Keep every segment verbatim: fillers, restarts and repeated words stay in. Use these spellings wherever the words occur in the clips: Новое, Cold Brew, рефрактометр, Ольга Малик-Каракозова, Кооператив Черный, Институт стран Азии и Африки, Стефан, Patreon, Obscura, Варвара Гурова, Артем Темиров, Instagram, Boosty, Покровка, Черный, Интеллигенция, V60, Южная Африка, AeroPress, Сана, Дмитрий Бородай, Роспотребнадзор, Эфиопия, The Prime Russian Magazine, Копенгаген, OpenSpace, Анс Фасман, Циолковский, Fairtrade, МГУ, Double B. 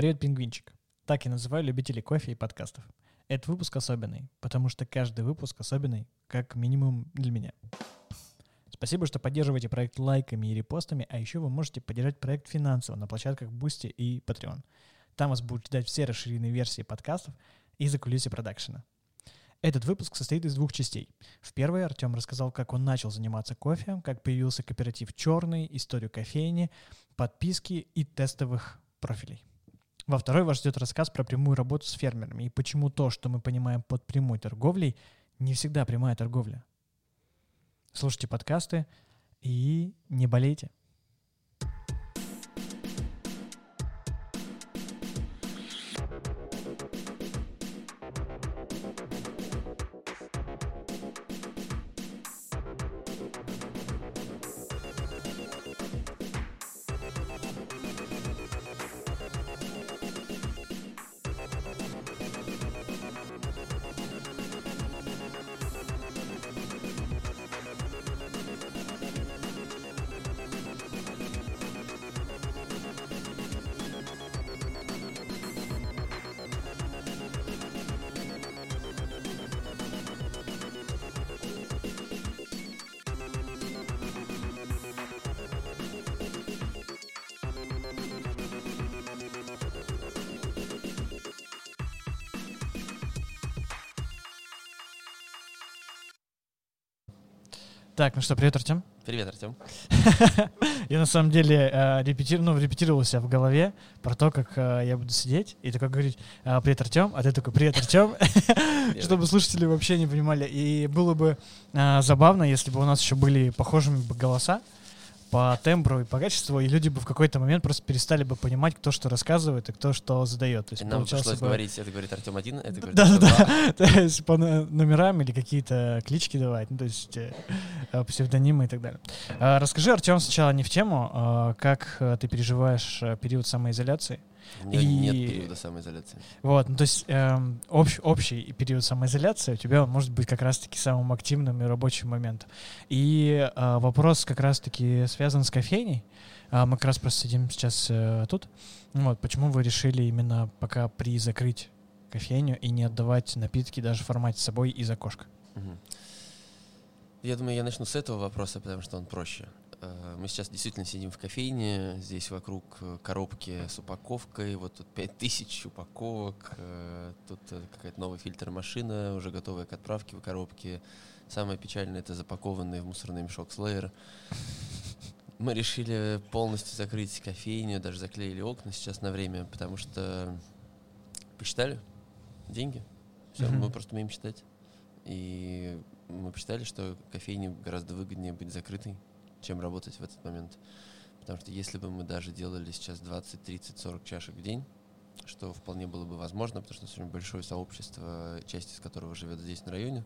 Привет, пингвинчик. Так я называю любителей кофе и подкастов. Этот выпуск особенный, потому что каждый выпуск особенный, как минимум для меня. Спасибо, что поддерживаете проект лайками и репостами, а еще вы можете поддержать проект финансово на площадках Boosty и Patreon. Там вас будут ждать все расширенные версии подкастов и закулисья продакшена. Этот выпуск состоит из двух частей. В первой Артем рассказал, как он начал заниматься кофе, как появился кооператив «Черный», историю кофейни, подписки и тестовых профилей. Во второй вас ждет рассказ про прямую работу с фермерами и почему то, что мы понимаем под прямой торговлей, не всегда прямая торговля. Слушайте подкасты и не болейте. Так, ну что, привет, Артем. Привет, Артем. Я на самом деле э, репетир... ну, репетировал себя в голове про то, как э, я буду сидеть и такой говорить э, «Привет, Артем», а ты такой «Привет, Артем», чтобы слушатели вообще не понимали. И было бы э, забавно, если бы у нас еще были похожими голоса по тембру и по качеству, и люди бы в какой-то момент просто перестали бы понимать, кто что рассказывает и кто что задает. То есть нам пришлось бы... говорить, это говорит Артем один, это говорит да, Артем да, два. Да, то есть по номерам или какие-то клички давать, ну, то есть псевдонимы и так далее. Расскажи, Артем, сначала не в тему, как ты переживаешь период самоизоляции? У меня и... нет периода самоизоляции. Вот, ну то есть эм, общ, общий период самоизоляции у тебя он может быть как раз-таки самым активным и рабочим моментом. И э, вопрос как раз-таки связан с кофейней. Э, мы как раз просто сидим сейчас э, тут. Вот, почему вы решили именно пока призакрыть кофейню и не отдавать напитки даже в формате с собой из окошка? Угу. Я думаю, я начну с этого вопроса, потому что он проще. Мы сейчас действительно сидим в кофейне, здесь вокруг коробки с упаковкой, вот тут пять тысяч упаковок, тут какая-то новая фильтр-машина, уже готовая к отправке в коробке. Самое печальное — это запакованный в мусорный мешок слеер. Мы решили полностью закрыть кофейню, даже заклеили окна сейчас на время, потому что посчитали деньги, все, mm-hmm. мы просто умеем считать. И мы посчитали, что кофейне гораздо выгоднее быть закрытой, чем работать в этот момент. Потому что если бы мы даже делали сейчас двадцать, тридцать, сорок чашек в день, что вполне было бы возможно, потому что сегодня большое сообщество, часть из которого живет здесь на районе,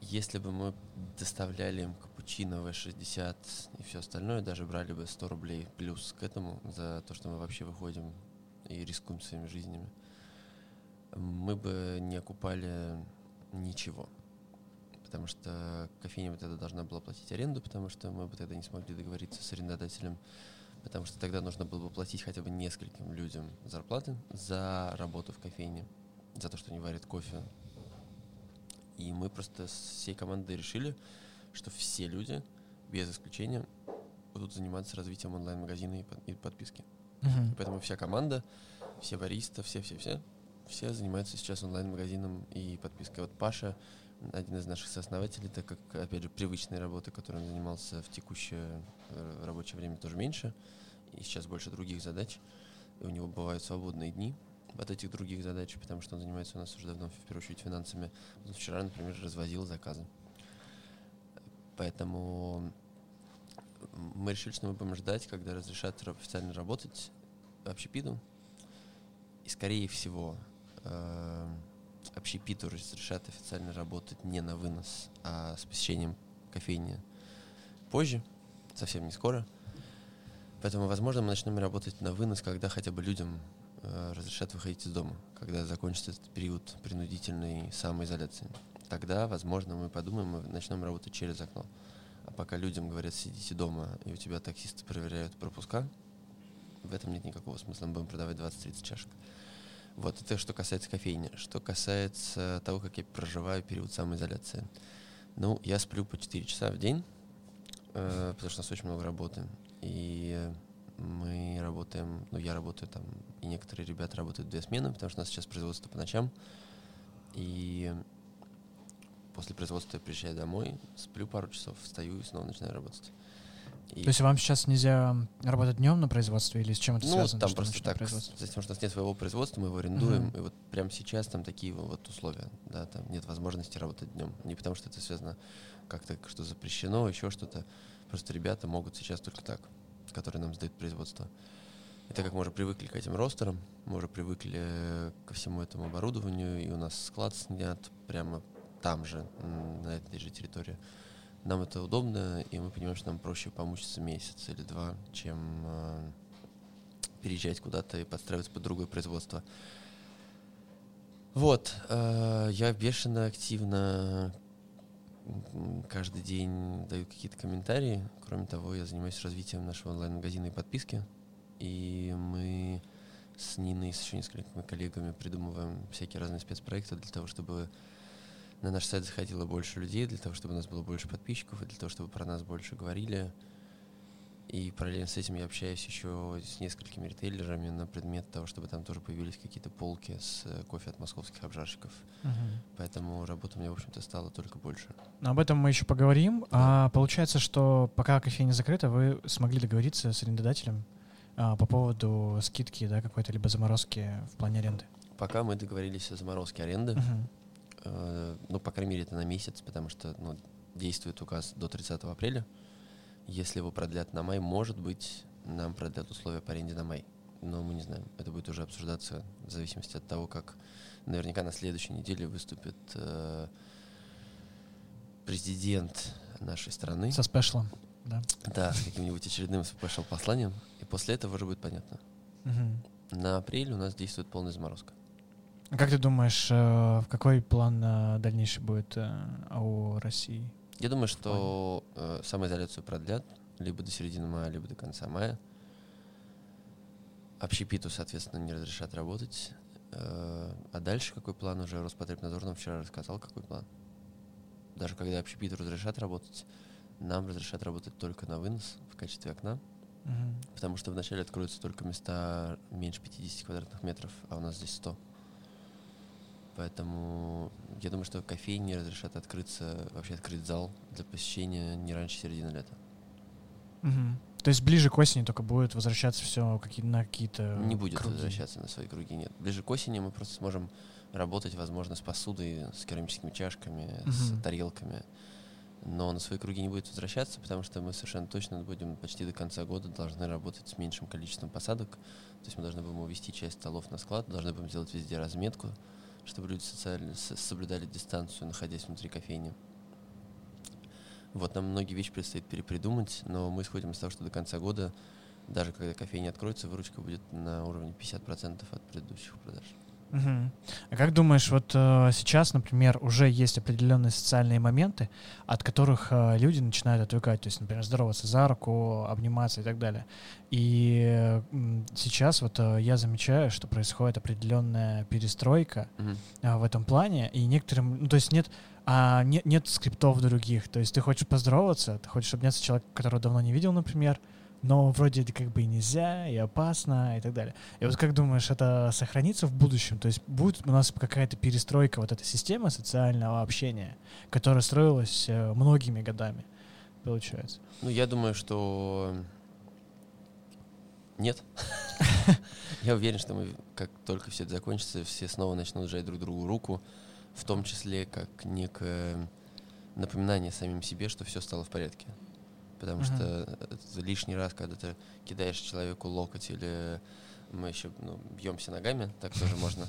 если бы мы доставляли им капучино, ви шестьдесят и все остальное, даже брали бы сто рублей плюс к этому за то, что мы вообще выходим и рискуем своими жизнями, мы бы не окупали ничего. Потому что кофейня бы тогда должна была платить аренду, потому что мы бы тогда не смогли договориться с арендодателем, потому что тогда нужно было бы платить хотя бы нескольким людям зарплаты за работу в кофейне, за то, что они варят кофе. И мы просто с всей командой решили, что все люди, без исключения, будут заниматься развитием онлайн-магазина и подписки. Uh-huh. И поэтому вся команда, все баристы, все-все-все, все занимаются сейчас онлайн-магазином и подпиской. Вот Паша, один из наших сооснователей, так как, опять же, привычной работы, которой он занимался в текущее рабочее время, тоже меньше, и сейчас больше других задач, и у него бывают свободные дни от этих других задач, потому что он занимается у нас уже давно, в первую очередь, финансами. Он вчера, например, развозил заказы. Поэтому мы решили, что мы будем ждать, когда разрешат официально работать общепитом, и, скорее всего, общепиту разрешат официально работать не на вынос, а с посещением кофейни позже, совсем не скоро. Поэтому, возможно, мы начнем работать на вынос, когда хотя бы людям э, разрешат выходить из дома, когда закончится этот период принудительной самоизоляции. Тогда, возможно, мы подумаем, мы начнем работать через окно. А пока людям говорят, сидите дома, и у тебя таксисты проверяют пропуска, в этом нет никакого смысла, мы будем продавать двадцать-тридцать чашек. Вот, это что касается кофейни. Что касается того, как я проживаю период самоизоляции. Ну, я сплю по четыре часа в день, э, потому что у нас очень много работы. И мы работаем, ну, я работаю там, и некоторые ребята работают две смены, потому что у нас сейчас производство по ночам. И после производства я приезжаю домой, сплю пару часов, встаю и снова начинаю работать. И то есть вам сейчас нельзя работать днем на производстве или с чем это ну, связано? Ну, там просто так, за тем, что у нас нет своего производства, мы его арендуем, uh-huh. и вот прямо сейчас там такие вот условия, да, там нет возможности работать днем. Не потому что это связано как-то, что запрещено, еще что-то. Просто ребята могут сейчас только так, которые нам сдают производство. И так как мы уже привыкли к этим ростерам, мы уже привыкли ко всему этому оборудованию, и у нас склад снят прямо там же, на этой же территории. Нам это удобно, и мы понимаем, что нам проще помучиться месяц или два, чем э, переезжать куда-то и подстраиваться под другое производство. Вот. Э, я бешено активно каждый день даю какие-то комментарии. Кроме того, я занимаюсь развитием нашего онлайн-магазина и подписки. И мы с Ниной, с еще несколькими коллегами придумываем всякие разные спецпроекты для того, чтобы на наш сайт заходило больше людей, для того, чтобы у нас было больше подписчиков, и для того, чтобы про нас больше говорили. И параллельно с этим я общаюсь еще с несколькими ритейлерами на предмет того, чтобы там тоже появились какие-то полки с кофе от московских обжарщиков. Угу. Поэтому работа у меня, в общем-то, стала только больше. Но об этом мы еще поговорим. Да. А получается, что пока кофейня закрыта, вы смогли договориться с арендодателем а, по поводу скидки, да, какой-то, либо заморозки в плане аренды? Пока мы договорились о заморозке аренды. Угу. Ну, по крайней мере, это на месяц, потому что ну, действует указ до тридцатого апреля. Если его продлят на май, может быть, нам продлят условия по аренде на май. Но мы не знаем. Это будет уже обсуждаться в зависимости от того, как наверняка на следующей неделе выступит э, президент нашей страны. Со спешлом, да? Да, с каким-нибудь очередным спешл-посланием. И после этого уже будет понятно. Угу. На апрель у нас действует полная заморозка. Как ты думаешь, какой план дальнейший будет у России? Я думаю, что самоизоляцию продлят либо до середины мая, либо до конца мая. Общепиту, соответственно, не разрешат работать. А дальше какой план? Уже Роспотребнадзор нам вчера рассказал, какой план. Даже когда общепиту разрешат работать, нам разрешат работать только на вынос в качестве окна. Угу. Потому что вначале откроются только места меньше пятидесяти квадратных метров, а у нас здесь сто. Поэтому я думаю, что кофейни разрешат открыться, вообще открыть зал для посещения не раньше середины лета. Угу. То есть ближе к осени только будет возвращаться все какие- на какие-то Не будет круги. Возвращаться на свои круги, нет. Ближе к осени мы просто сможем работать, возможно, с посудой, с керамическими чашками, угу. с тарелками. Но на свои круги не будет возвращаться, потому что мы совершенно точно будем почти до конца года должны работать с меньшим количеством посадок. То есть мы должны будем увести часть столов на склад, должны будем сделать везде разметку, чтобы люди социально соблюдали дистанцию, находясь внутри кофейни. Вот, нам многие вещи предстоит перепридумать, но мы исходим из того, что до конца года, даже когда кофейня откроется, выручка будет на уровне пятьдесят процентов от предыдущих продаж. Uh-huh. А как думаешь, вот э, сейчас, например, уже есть определенные социальные моменты, от которых э, люди начинают отвыкать, то есть, например, здороваться за руку, обниматься и так далее. И э, сейчас вот э, я замечаю, что происходит определенная перестройка uh-huh. э, в этом плане, и некоторым, ну, то есть нет, а, не, нет скриптов других, то есть ты хочешь поздороваться, ты хочешь обняться человека, которого давно не видел, например, но вроде это как бы и нельзя, и опасно, и так далее. И вот как думаешь, это сохранится в будущем? То есть будет у нас какая-то перестройка вот этой системы социального общения, которая строилась многими годами, получается? Ну, я думаю, что нет. Я уверен, что мы, как только все это закончится, все снова начнут жать друг другу руку, в том числе как некое напоминание самим себе, что все стало в порядке. Потому uh-huh. что лишний раз, когда ты кидаешь человеку локоть или мы еще ну, бьемся ногами, так тоже можно,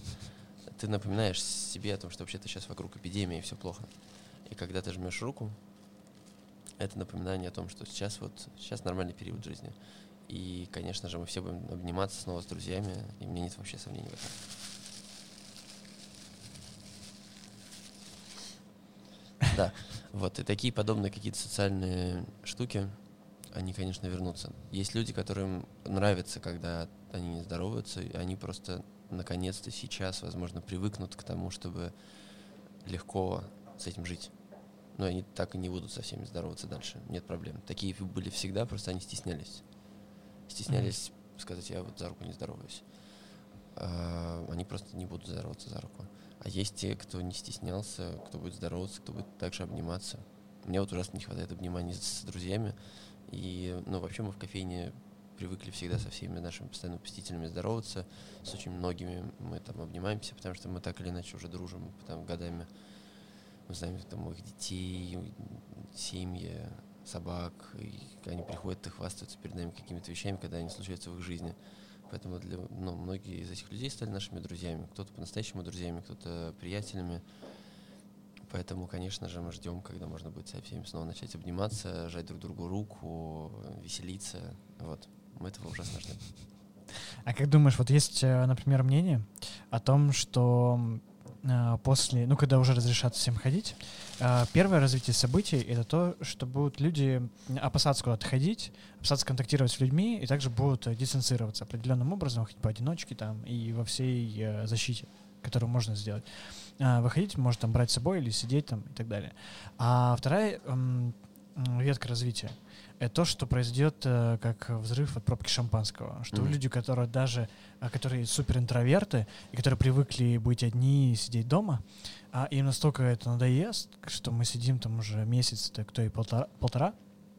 ты напоминаешь себе о том, что вообще-то сейчас вокруг эпидемии и все плохо. И когда ты жмешь руку, это напоминание о том, что сейчас вот сейчас нормальный период жизни. И, конечно же, мы все будем обниматься снова с друзьями, и у меня нет вообще сомнений в этом. Да, вот, и такие подобные какие-то социальные штуки, они, конечно, вернутся. Есть люди, которым нравится, когда они не здороваются, и они просто наконец-то сейчас, возможно, привыкнут к тому, чтобы легко с этим жить. Но они так и не будут со всеми здороваться дальше. Нет проблем. Такие были всегда, просто они стеснялись. Стеснялись mm-hmm. сказать, я вот за руку не здороваюсь. А, они просто не будут здороваться за руку. А есть те, кто не стеснялся, кто будет здороваться, кто будет также обниматься. Мне вот ужасно не хватает обниманий с друзьями. И, ну, вообще мы в кофейне привыкли всегда со всеми нашими постоянными посетителями здороваться. С очень многими мы там обнимаемся, потому что мы так или иначе уже дружим там годами. Мы знаем там их детей, семьи, собак, и они приходят и хвастаются перед нами какими-то вещами, когда они случаются в их жизни. Поэтому для, ну, многие из этих людей стали нашими друзьями. Кто-то по-настоящему друзьями, кто-то приятелями. Поэтому, конечно же, мы ждем, когда можно будет со всеми снова начать обниматься, жать друг другу руку, веселиться. Вот. Мы этого ужасно ждем. А как думаешь, вот есть, например, мнение о том, что после, ну, когда уже разрешат всем ходить, первое развитие событий — это то, что будут люди опасаться куда-то ходить, опасаться контактировать с людьми и также будут дистанцироваться определенным образом, хоть поодиночке там и во всей защите, которую можно сделать. Выходить, может там брать с собой или сидеть там и так далее. А вторая ветка развития — это то, что произойдет как взрыв от пробки шампанского. Что mm-hmm. люди, которые даже, которые суперинтроверты и которые привыкли быть одни и сидеть дома, а им настолько это надоест, что мы сидим там уже месяц, так то и полтора, полтора.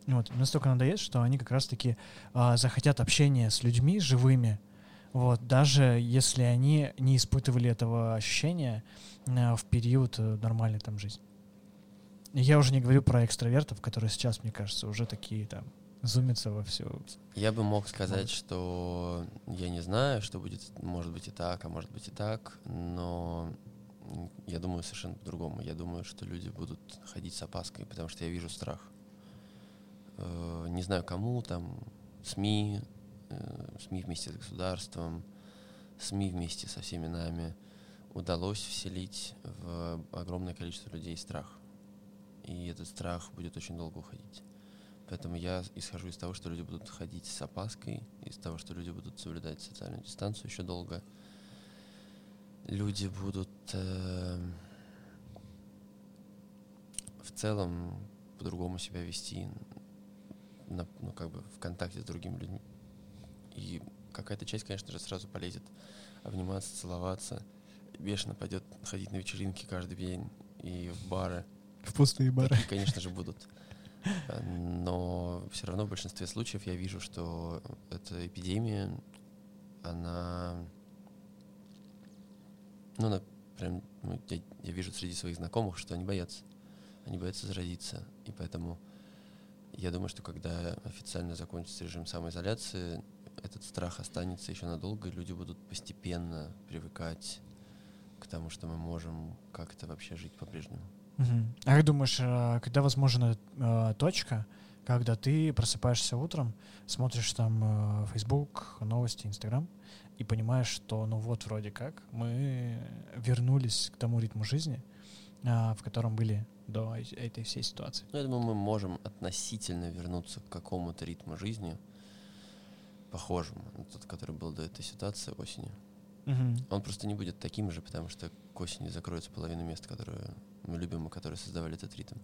Вот, им настолько надоест, что они как раз-таки а, захотят общения с людьми живыми, вот, даже если они не испытывали этого ощущения в период нормальной там жизни. Я уже не говорю про экстравертов, которые сейчас, мне кажется, уже такие там зумятся во всю. Я бы мог сказать, может. Что я не знаю, что будет, может быть и так, а может быть и так, но я думаю совершенно по-другому. Я думаю, что люди будут ходить с опаской, потому что я вижу страх. Не знаю кому, там, СМИ, СМИ вместе с государством, СМИ вместе со всеми нами, удалось вселить в огромное количество людей страх. И этот страх будет очень долго уходить. Поэтому я исхожу из того, что люди будут ходить с опаской, из того, что люди будут соблюдать социальную дистанцию еще долго. Люди будут э, в целом по-другому себя вести, на, ну, как бы в контакте с другими людьми. И какая-то часть, конечно же, сразу полезет обниматься, целоваться. Бешено пойдет ходить на вечеринки каждый день и в бары. В пустые бары. Такие, конечно же, будут. Но все равно в большинстве случаев я вижу, что эта эпидемия, она... Ну, она прям... Ну, я, я вижу среди своих знакомых, что они боятся. Они боятся заразиться. И поэтому я думаю, что когда официально закончится режим самоизоляции, этот страх останется еще надолго, и люди будут постепенно привыкать к тому, что мы можем как-то вообще жить по-прежнему. Uh-huh. А как думаешь, когда возможна э, точка, когда ты просыпаешься утром, смотришь там э, Facebook, новости, Instagram и понимаешь, что ну вот вроде как мы вернулись к тому ритму жизни, э, в котором были до этой всей ситуации? Ну, я думаю, мы можем относительно вернуться к какому-то ритму жизни, похожему на тот, который был до этой ситуации осенью. Uh-huh. Он просто не будет таким же, потому что к осени закроется половина мест, которые... мы любим, которые создавали этот ритм.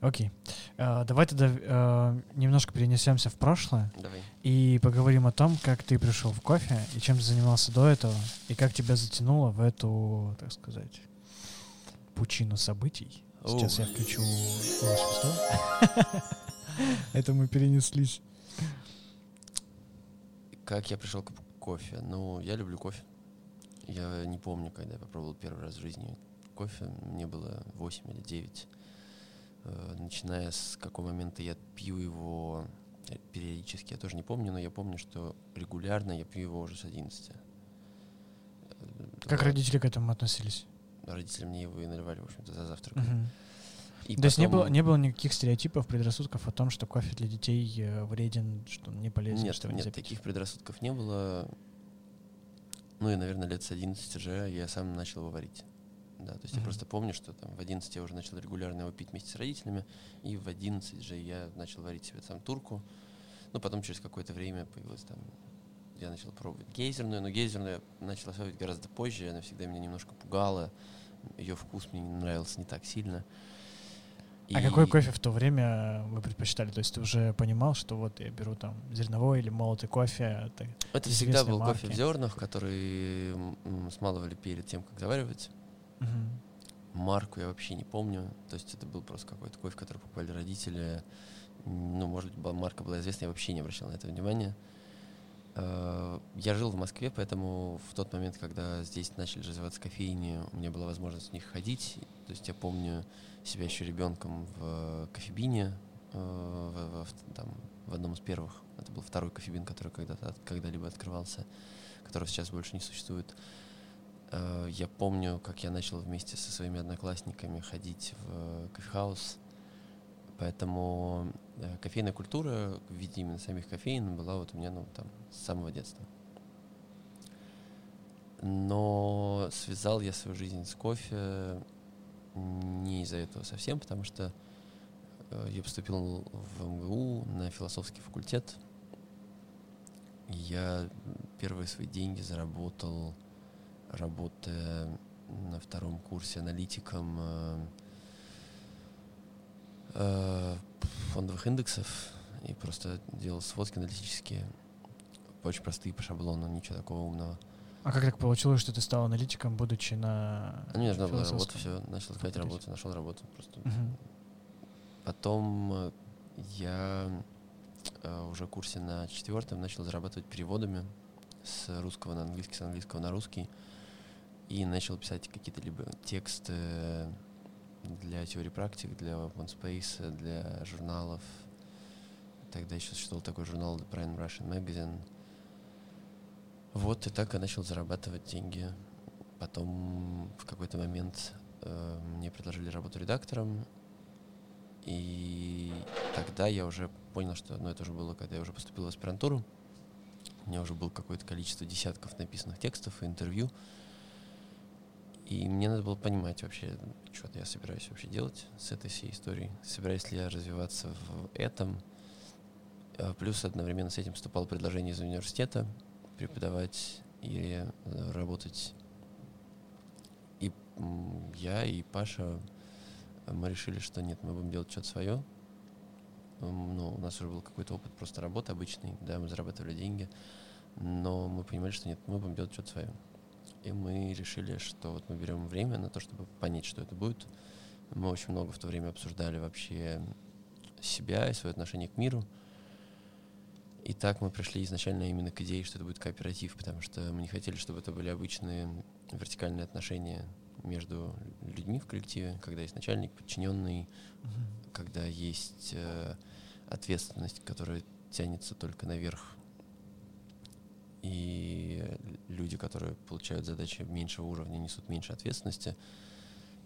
Окей. Okay. Uh, давай тогда uh, немножко перенесемся в прошлое. Давай. И поговорим о том, как ты пришел в кофе и чем ты занимался до этого, и как тебя затянуло в эту, так сказать, пучину событий. Oh. Сейчас я включу... Это мы перенеслись. Как я пришел к кофе? Ну, я люблю кофе. Я не помню, когда я попробовал первый раз в жизни кофе. Мне было восемь или девять. Начиная с какого момента я пью его периодически, я тоже не помню, но я помню, что регулярно я пью его уже с одиннадцати. Как вот. Родители к этому относились? Родители мне его и наливали, в общем-то, за завтрак. Uh-huh. И То есть не было, не было никаких стереотипов, предрассудков о том, что кофе для детей вреден, что он не полезен? Нет, что нет, таких предрассудков не было. Ну и, наверное, лет с одиннадцати же я сам начал его варить. Да, то есть mm-hmm. я просто помню, что там в одиннадцать я уже начал регулярно его пить вместе с родителями, и в одиннадцать же я начал варить себе сам турку. Ну, потом через какое-то время появилась там... Я начал пробовать гейзерную, но гейзерную я начал осваивать гораздо позже, она всегда меня немножко пугала, ее вкус мне не нравился не так сильно. И... А какой кофе в то время вы предпочитали? То есть ты уже понимал, что вот я беру там зерновой или молотый кофе? Это, это всегда был марки. Кофе в зернах, который смалывали перед тем, как заваривать. Угу. Марку я вообще не помню, то есть это был просто какой-то кофе, который покупали родители. Ну, может быть, марка была известна, я вообще не обращал на это внимания. Я жил в Москве, поэтому в тот момент, когда здесь начали развиваться кофейни, у меня была возможность в них ходить. То есть я помню себя еще ребенком в кофебине, в, в, в, там, в одном из первых. Это был второй кофебин, который когда-то, когда-либо открывался, которого сейчас больше не существует. Я помню, как я начал вместе со своими одноклассниками ходить в кофехаус. Поэтому э, кофейная культура в виде именно самих кофеин была вот у меня ну, там, с самого детства. Но связал я свою жизнь с кофе не из-за этого совсем, потому что э, я поступил в эм гэ у на философский факультет. Я первые свои деньги заработал, работая на втором курсе аналитиком э, фондовых индексов и просто делал сводки аналитические, очень простые по шаблону, ничего такого умного. А как так получилось, что ты стал аналитиком, будучи на философском? Ну, я же была работа, все, начал искать работу, нашел работу. Просто. Uh-huh. Потом я уже в курсе на четвертом начал зарабатывать переводами с русского на английский, с английского на русский, и начал писать какие-то либо тексты для теории практик, для OpenSpace, для журналов. Тогда еще существовал такой журнал The Prime Russian Magazine. Вот, и так я начал зарабатывать деньги. Потом в какой-то момент э, мне предложили работу редактором. И тогда я уже понял, что... Ну, это уже было, когда я уже поступил в аспирантуру. У меня уже было какое-то количество десятков написанных текстов и интервью. И мне надо было понимать вообще, что я собираюсь вообще делать с этой всей историей. Собираюсь ли я развиваться в этом. Плюс одновременно с этим поступало предложение из университета преподавать или работать. И я, и Паша, мы решили, что нет, мы будем делать что-то свое. Ну, у нас уже был какой-то опыт просто работы обычной, да, мы зарабатывали деньги. Но мы понимали, что нет, мы будем делать что-то свое. И мы решили, что вот мы берем время на то, чтобы понять, что это будет. Мы очень много в то время обсуждали вообще себя и свое отношение к миру. И так мы пришли изначально именно к идее, что это будет кооператив, потому что мы не хотели, чтобы это были обычные вертикальные отношения между людьми в коллективе, когда есть начальник, подчиненный, uh-huh. когда есть э, ответственность, которая тянется только наверх. И люди, которые получают задачи меньшего уровня, несут меньше ответственности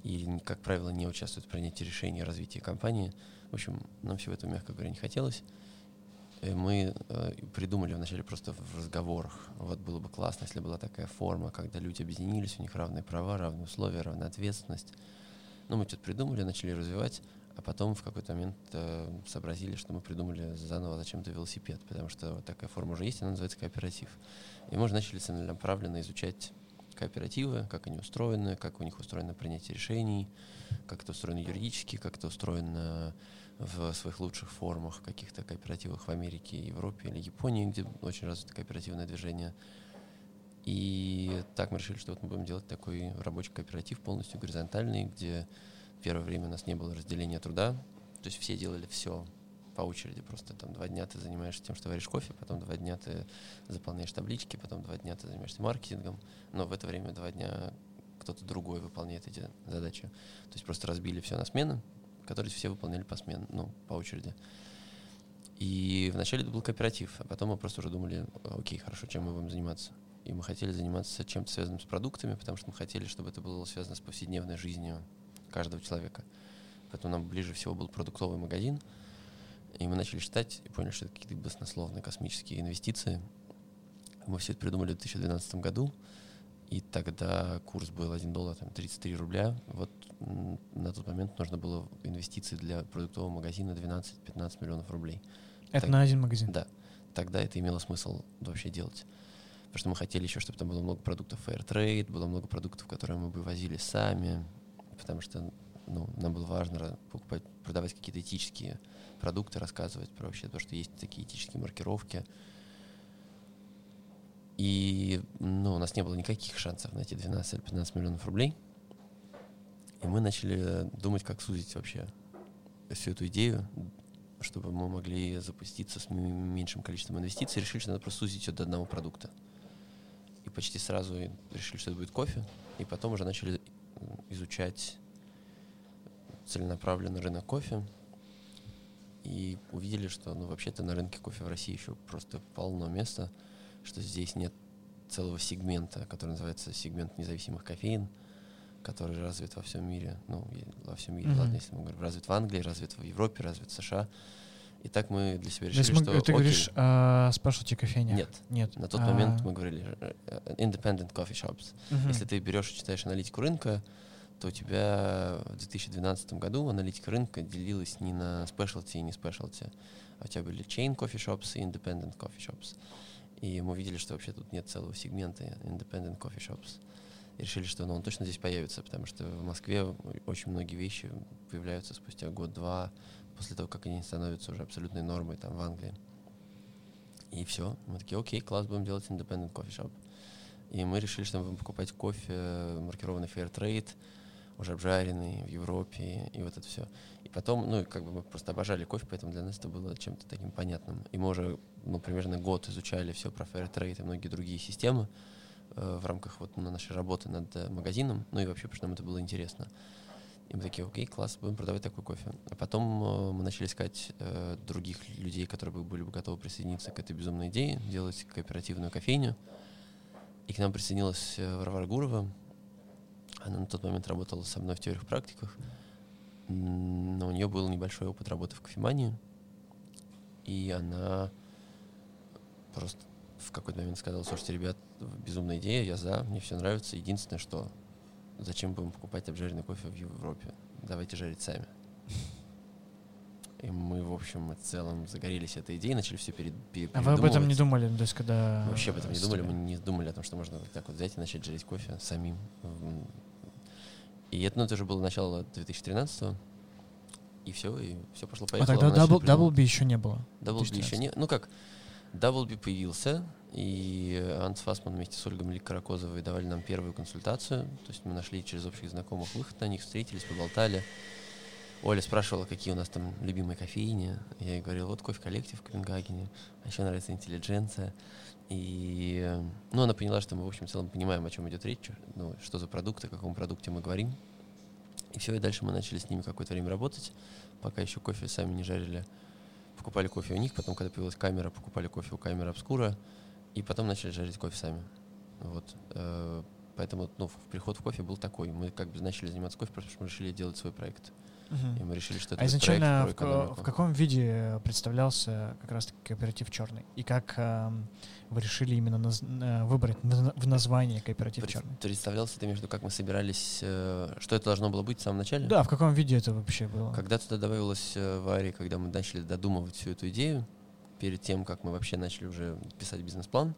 и, как правило, не участвуют в принятии решений о развитии компании. В общем, нам всего этого, мягко говоря, не хотелось. И мы э, придумали вначале просто в разговорах. Вот было бы классно, если была такая форма, когда люди объединились, у них равные права, равные условия, равная ответственность. Но мы что-то придумали, начали развивать, а потом в какой-то момент э, сообразили, что мы придумали заново зачем-то велосипед, потому что вот такая форма уже есть, она называется кооператив. И мы же начали целенаправленно изучать кооперативы, как они устроены, как у них устроено принятие решений, как это устроено юридически, как это устроено в своих лучших формах, каких-то кооперативах в Америке, Европе или Японии, где очень развито кооперативное движение. И так мы решили, что вот мы будем делать такой рабочий кооператив, полностью горизонтальный, где в первое время у нас не было разделения труда. То есть все делали все по очереди. Просто там два дня ты занимаешься тем, что варишь кофе, потом два дня ты заполняешь таблички, потом два дня ты занимаешься маркетингом. Но в это время два дня кто-то другой выполняет эти задачи. То есть просто разбили все на смены, которые все выполняли по сменам, ну, по очереди. И вначале это был кооператив, а потом мы просто уже думали, окей, хорошо, чем мы будем заниматься. И мы хотели заниматься чем-то связанным с продуктами, потому что мы хотели, чтобы это было связано с повседневной жизнью каждого человека. Поэтому нам ближе всего был продуктовый магазин. И мы начали считать и поняли, что это какие-то баснословные космические инвестиции. Мы все это придумали в две тысячи двенадцатом году. И тогда курс был один доллар, тридцать три рубля. Вот на тот момент нужно было инвестиции для продуктового магазина двенадцать-пятнадцать миллионов рублей. Это так, на один магазин? Да. Тогда это имело смысл вообще делать. Потому что мы хотели еще, чтобы там было много продуктов Fairtrade, было много продуктов, которые мы бы возили сами, потому что ну, нам было важно покупать, продавать какие-то этические продукты, рассказывать про вообще то, что есть такие этические маркировки. И ну, у нас не было никаких шансов найти двенадцать или пятнадцать миллионов рублей. И мы начали думать, как сузить вообще всю эту идею, чтобы мы могли запуститься с меньшим количеством инвестиций. Решили, что надо просто сузить ее до одного продукта. И почти сразу решили, что это будет кофе. И потом уже начали изучать целенаправленно рынок кофе. И увидели, что ну, вообще-то на рынке кофе в России еще просто полно места, что здесь нет целого сегмента, который называется сегмент независимых кофеин, который развит во всем мире. Ну, во всем мире, mm-hmm. ладно, если мы говорим. Развит в Англии, развит в Европе, развит в США. И так мы для себя решили, что... Ты окей, говоришь о спешлти кофейнях? Нет. Нет. На тот а... момент мы говорили independent coffee shops. Mm-hmm. Если ты берешь и читаешь аналитику рынка, то у тебя в две тысячи двенадцатом году аналитика рынка делилась не на спешлти и не спешлти. А у тебя были chain coffee shops и independent coffee shops. И мы увидели, что вообще тут нет целого сегмента independent coffee shops. И решили, что ну, он точно здесь появится, потому что в Москве очень многие вещи появляются спустя год-два, после того, как они становятся уже абсолютной нормой там в Англии. И все. Мы такие, окей, класс, будем делать independent coffee shop. И мы решили, что мы будем покупать кофе, маркированный Fairtrade, уже обжаренный в Европе, и вот это все. И потом, ну, как бы мы просто обожали кофе, поэтому для нас это было чем-то таким понятным. И мы уже, ну, примерно год изучали все про Fairtrade и многие другие системы э, в рамках вот ну, нашей работы над магазином, ну и вообще, потому что нам это было интересно. И мы такие, окей, класс, будем продавать такой кофе. А потом э, мы начали искать э, других людей, которые бы были бы готовы присоединиться к этой безумной идее, делать кооперативную кофейню. И к нам присоединилась Варвара Гурова. Она на тот момент работала со мной в теориях и практиках, но у нее был небольшой опыт работы в кофемании, и она просто в какой-то момент сказала, слушайте, ребят, безумная идея, я за, мне все нравится, единственное, что зачем будем покупать обжаренный кофе в Европе, давайте жарить сами. И мы, в общем и целом, загорелись этой идеей, начали все перед, перед, а передумывать. А вы об этом не думали? То есть, когда... Мы вообще об этом не думали, мы не думали о том, что можно вот так вот взять и начать жарить кофе самим. И это, ну, это уже было начало две тысячи тринадцатого, и все, и все пошло-поехало. А тогда Double, Double B еще не было? Double B еще не... Ну как, Double B появился, и Анс Фасман вместе с Ольгой Малик-Каракозовой давали нам первую консультацию, то есть мы нашли через общих знакомых выход на них, встретились, поболтали. Оля спрашивала, какие у нас там любимые кофейни. Я ей говорил, вот кофе-коллектив в Копенгагене, а еще нравится «Интеллигенция». И, ну, она поняла, что мы, в общем, в целом понимаем, о чем идет речь, ну, что за продукт, о каком продукте мы говорим. И все, и дальше мы начали с ними какое-то время работать, пока еще кофе сами не жарили. Покупали кофе у них, потом, когда появилась камера, покупали кофе у камеры Obscura, и потом начали жарить кофе сами. Вот. Поэтому, ну, приход в кофе был такой. Мы как бы начали заниматься кофе, потому что мы решили делать свой проект. Uh-huh. И мы решили, что это а изначально проект про экономику. В каком виде представлялся как раз-таки кооператив «Черный»? И как э, вы решили именно наз- выбрать на- в название кооператив Пред- «Черный»? Представлялся это между как мы собирались, э, что это должно было быть в самом начале? Да, в каком виде это вообще было? Когда туда добавилась э, Варя, когда мы начали додумывать всю эту идею, перед тем, как мы вообще начали уже писать бизнес-план,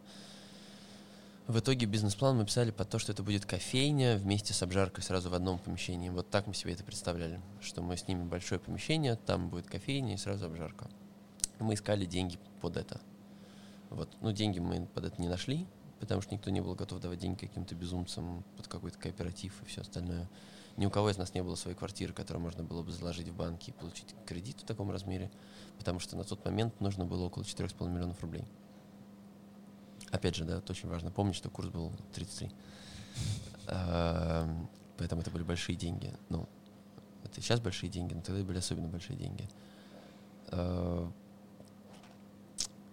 в итоге бизнес-план мы писали под то, что это будет кофейня вместе с обжаркой сразу в одном помещении. Вот так мы себе это представляли, что мы снимем большое помещение, там будет кофейня и сразу обжарка. Мы искали деньги под это. Вот. Ну, деньги мы под это не нашли, потому что никто не был готов давать деньги каким-то безумцам под какой-то кооператив и все остальное. Ни у кого из нас не было своей квартиры, которую можно было бы заложить в банке и получить кредит в таком размере, потому что на тот момент нужно было около четыре с половиной миллионов рублей. Опять же, да, это очень важно помнить, что курс был тридцать три. Uh, поэтому это были большие деньги. Ну, это сейчас большие деньги, но тогда были особенно большие деньги. Uh,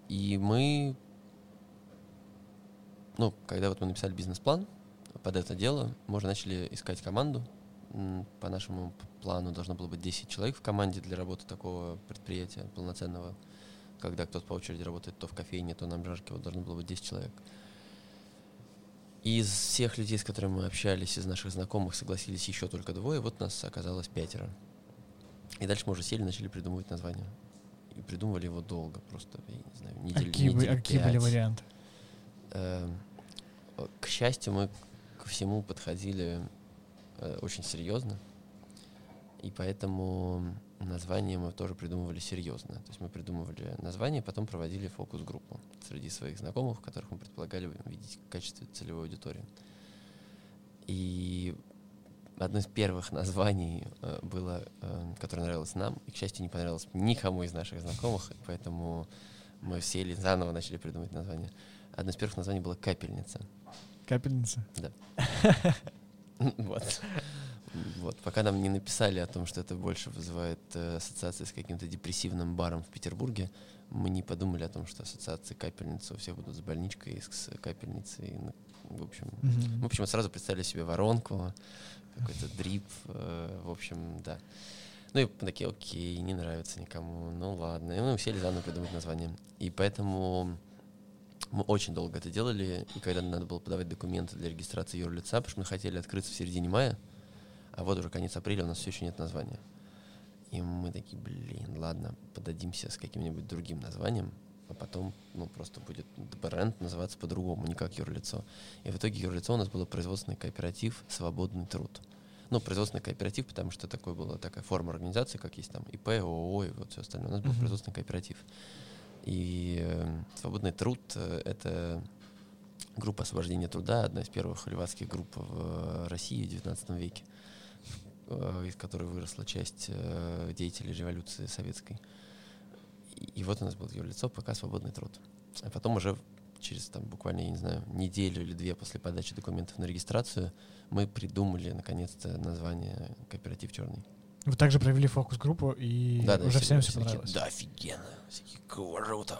и мы... Ну, когда вот мы написали бизнес-план под это дело, мы уже начали искать команду. По нашему плану должно было быть десять человек в команде для работы такого предприятия полноценного. Когда кто-то по очереди работает то в кофейне, то на обжарке, вот должно было быть десять человек. Из всех людей, с которыми мы общались, из наших знакомых, согласились еще только двое. Вот нас оказалось пятеро. И дальше мы уже сели, начали придумывать название. И придумывали его долго, просто, я не знаю, неделю, какие, неделю пять. Какие были варианты? К счастью, мы ко всему подходили очень серьезно. И поэтому название мы тоже придумывали серьезно. То есть мы придумывали название, потом проводили фокус-группу среди своих знакомых, которых мы предполагали видеть в качестве целевой аудитории. И одно из первых названий э, было, э, которое нравилось нам, и, к счастью, не понравилось никому из наших знакомых, поэтому мы сели заново, начали придумывать название. Одно из первых названий было «Капельница». «Капельница»? Да. Вот. Вот, пока нам не написали о том, что это больше вызывает э, ассоциации с каким-то депрессивным баром в Петербурге, мы не подумали о том, что ассоциации капельницы у всех будут с больничкой, с капельницей. В общем, mm-hmm. мы почему-то сразу представили себе воронку, какой-то дрип, э, в общем, да. Ну и такие, окей, не нравится никому, ну ладно. И мы сели заново придумать название. И поэтому мы очень долго это делали, и когда надо было подавать документы для регистрации юрлица, потому что мы хотели открыться в середине мая, а вот уже конец апреля, у нас все еще нет названия. И мы такие, блин, ладно, подадимся с каким-нибудь другим названием, а потом, ну, просто будет бренд называться по-другому, не как юрлицо. И в итоге юрлицо у нас было производственный кооператив «Свободный труд». Ну, производственный кооператив, потому что такой была такая форма организации, как есть там и пэ, о о о и вот все остальное. У нас был mm-hmm. производственный кооператив. И э, «Свободный труд» э, — это группа освобождения труда, одна из первых левацких групп в России в девятнадцатом веке. Из которой выросла часть э, деятелей революции советской. И, и вот у нас было юрлицо, пока свободный труд. А потом уже через там, буквально, я не знаю, неделю или две после подачи документов на регистрацию мы придумали, наконец-то, название «Кооператив Черный». Вы также провели фокус-группу, и да, да, уже всем все понравилось. Да, офигенно, всякие круто.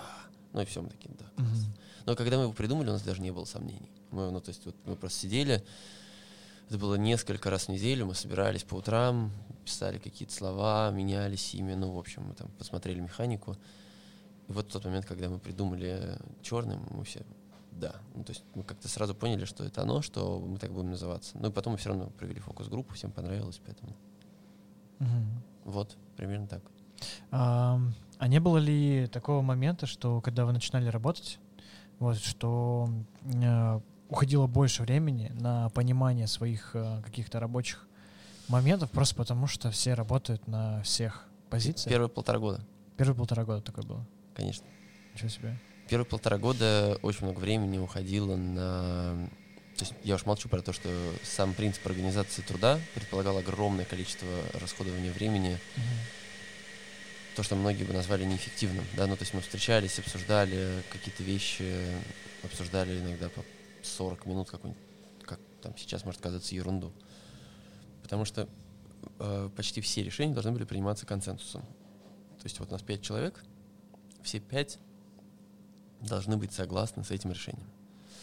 Ну и все, мы такие, да, класс. Mm-hmm. Но когда мы его придумали, у нас даже не было сомнений. Мы, ну, то есть, вот, мы просто сидели. Это было несколько раз в неделю, мы собирались по утрам, писали какие-то слова, менялись ими, ну, в общем, мы там посмотрели механику. И вот в тот момент, когда мы придумали «Черным», мы все, да, ну, то есть мы как-то сразу поняли, что это оно, что мы так будем называться. Ну, и потом мы все равно провели фокус-группу, всем понравилось, поэтому. Угу. Вот, примерно так. А, а не было ли такого момента, что, когда вы начинали работать, вот, что... уходило больше времени на понимание своих э, каких-то рабочих моментов, просто потому что все работают на всех позициях? Первые полтора года. Первые полтора года такое было? Конечно. Ничего себе. Первые полтора года очень много времени уходило на... То есть я уж молчу про то, что сам принцип организации труда предполагал огромное количество расходования времени, угу. то, что многие бы назвали неэффективным. Да? Ну, то есть мы встречались, обсуждали какие-то вещи, обсуждали иногда по сорок минут какой-нибудь, как там сейчас может казаться, ерунду. Потому что э, почти все решения должны были приниматься консенсусом. То есть вот у нас пять человек, все пять должны быть согласны с этим решением.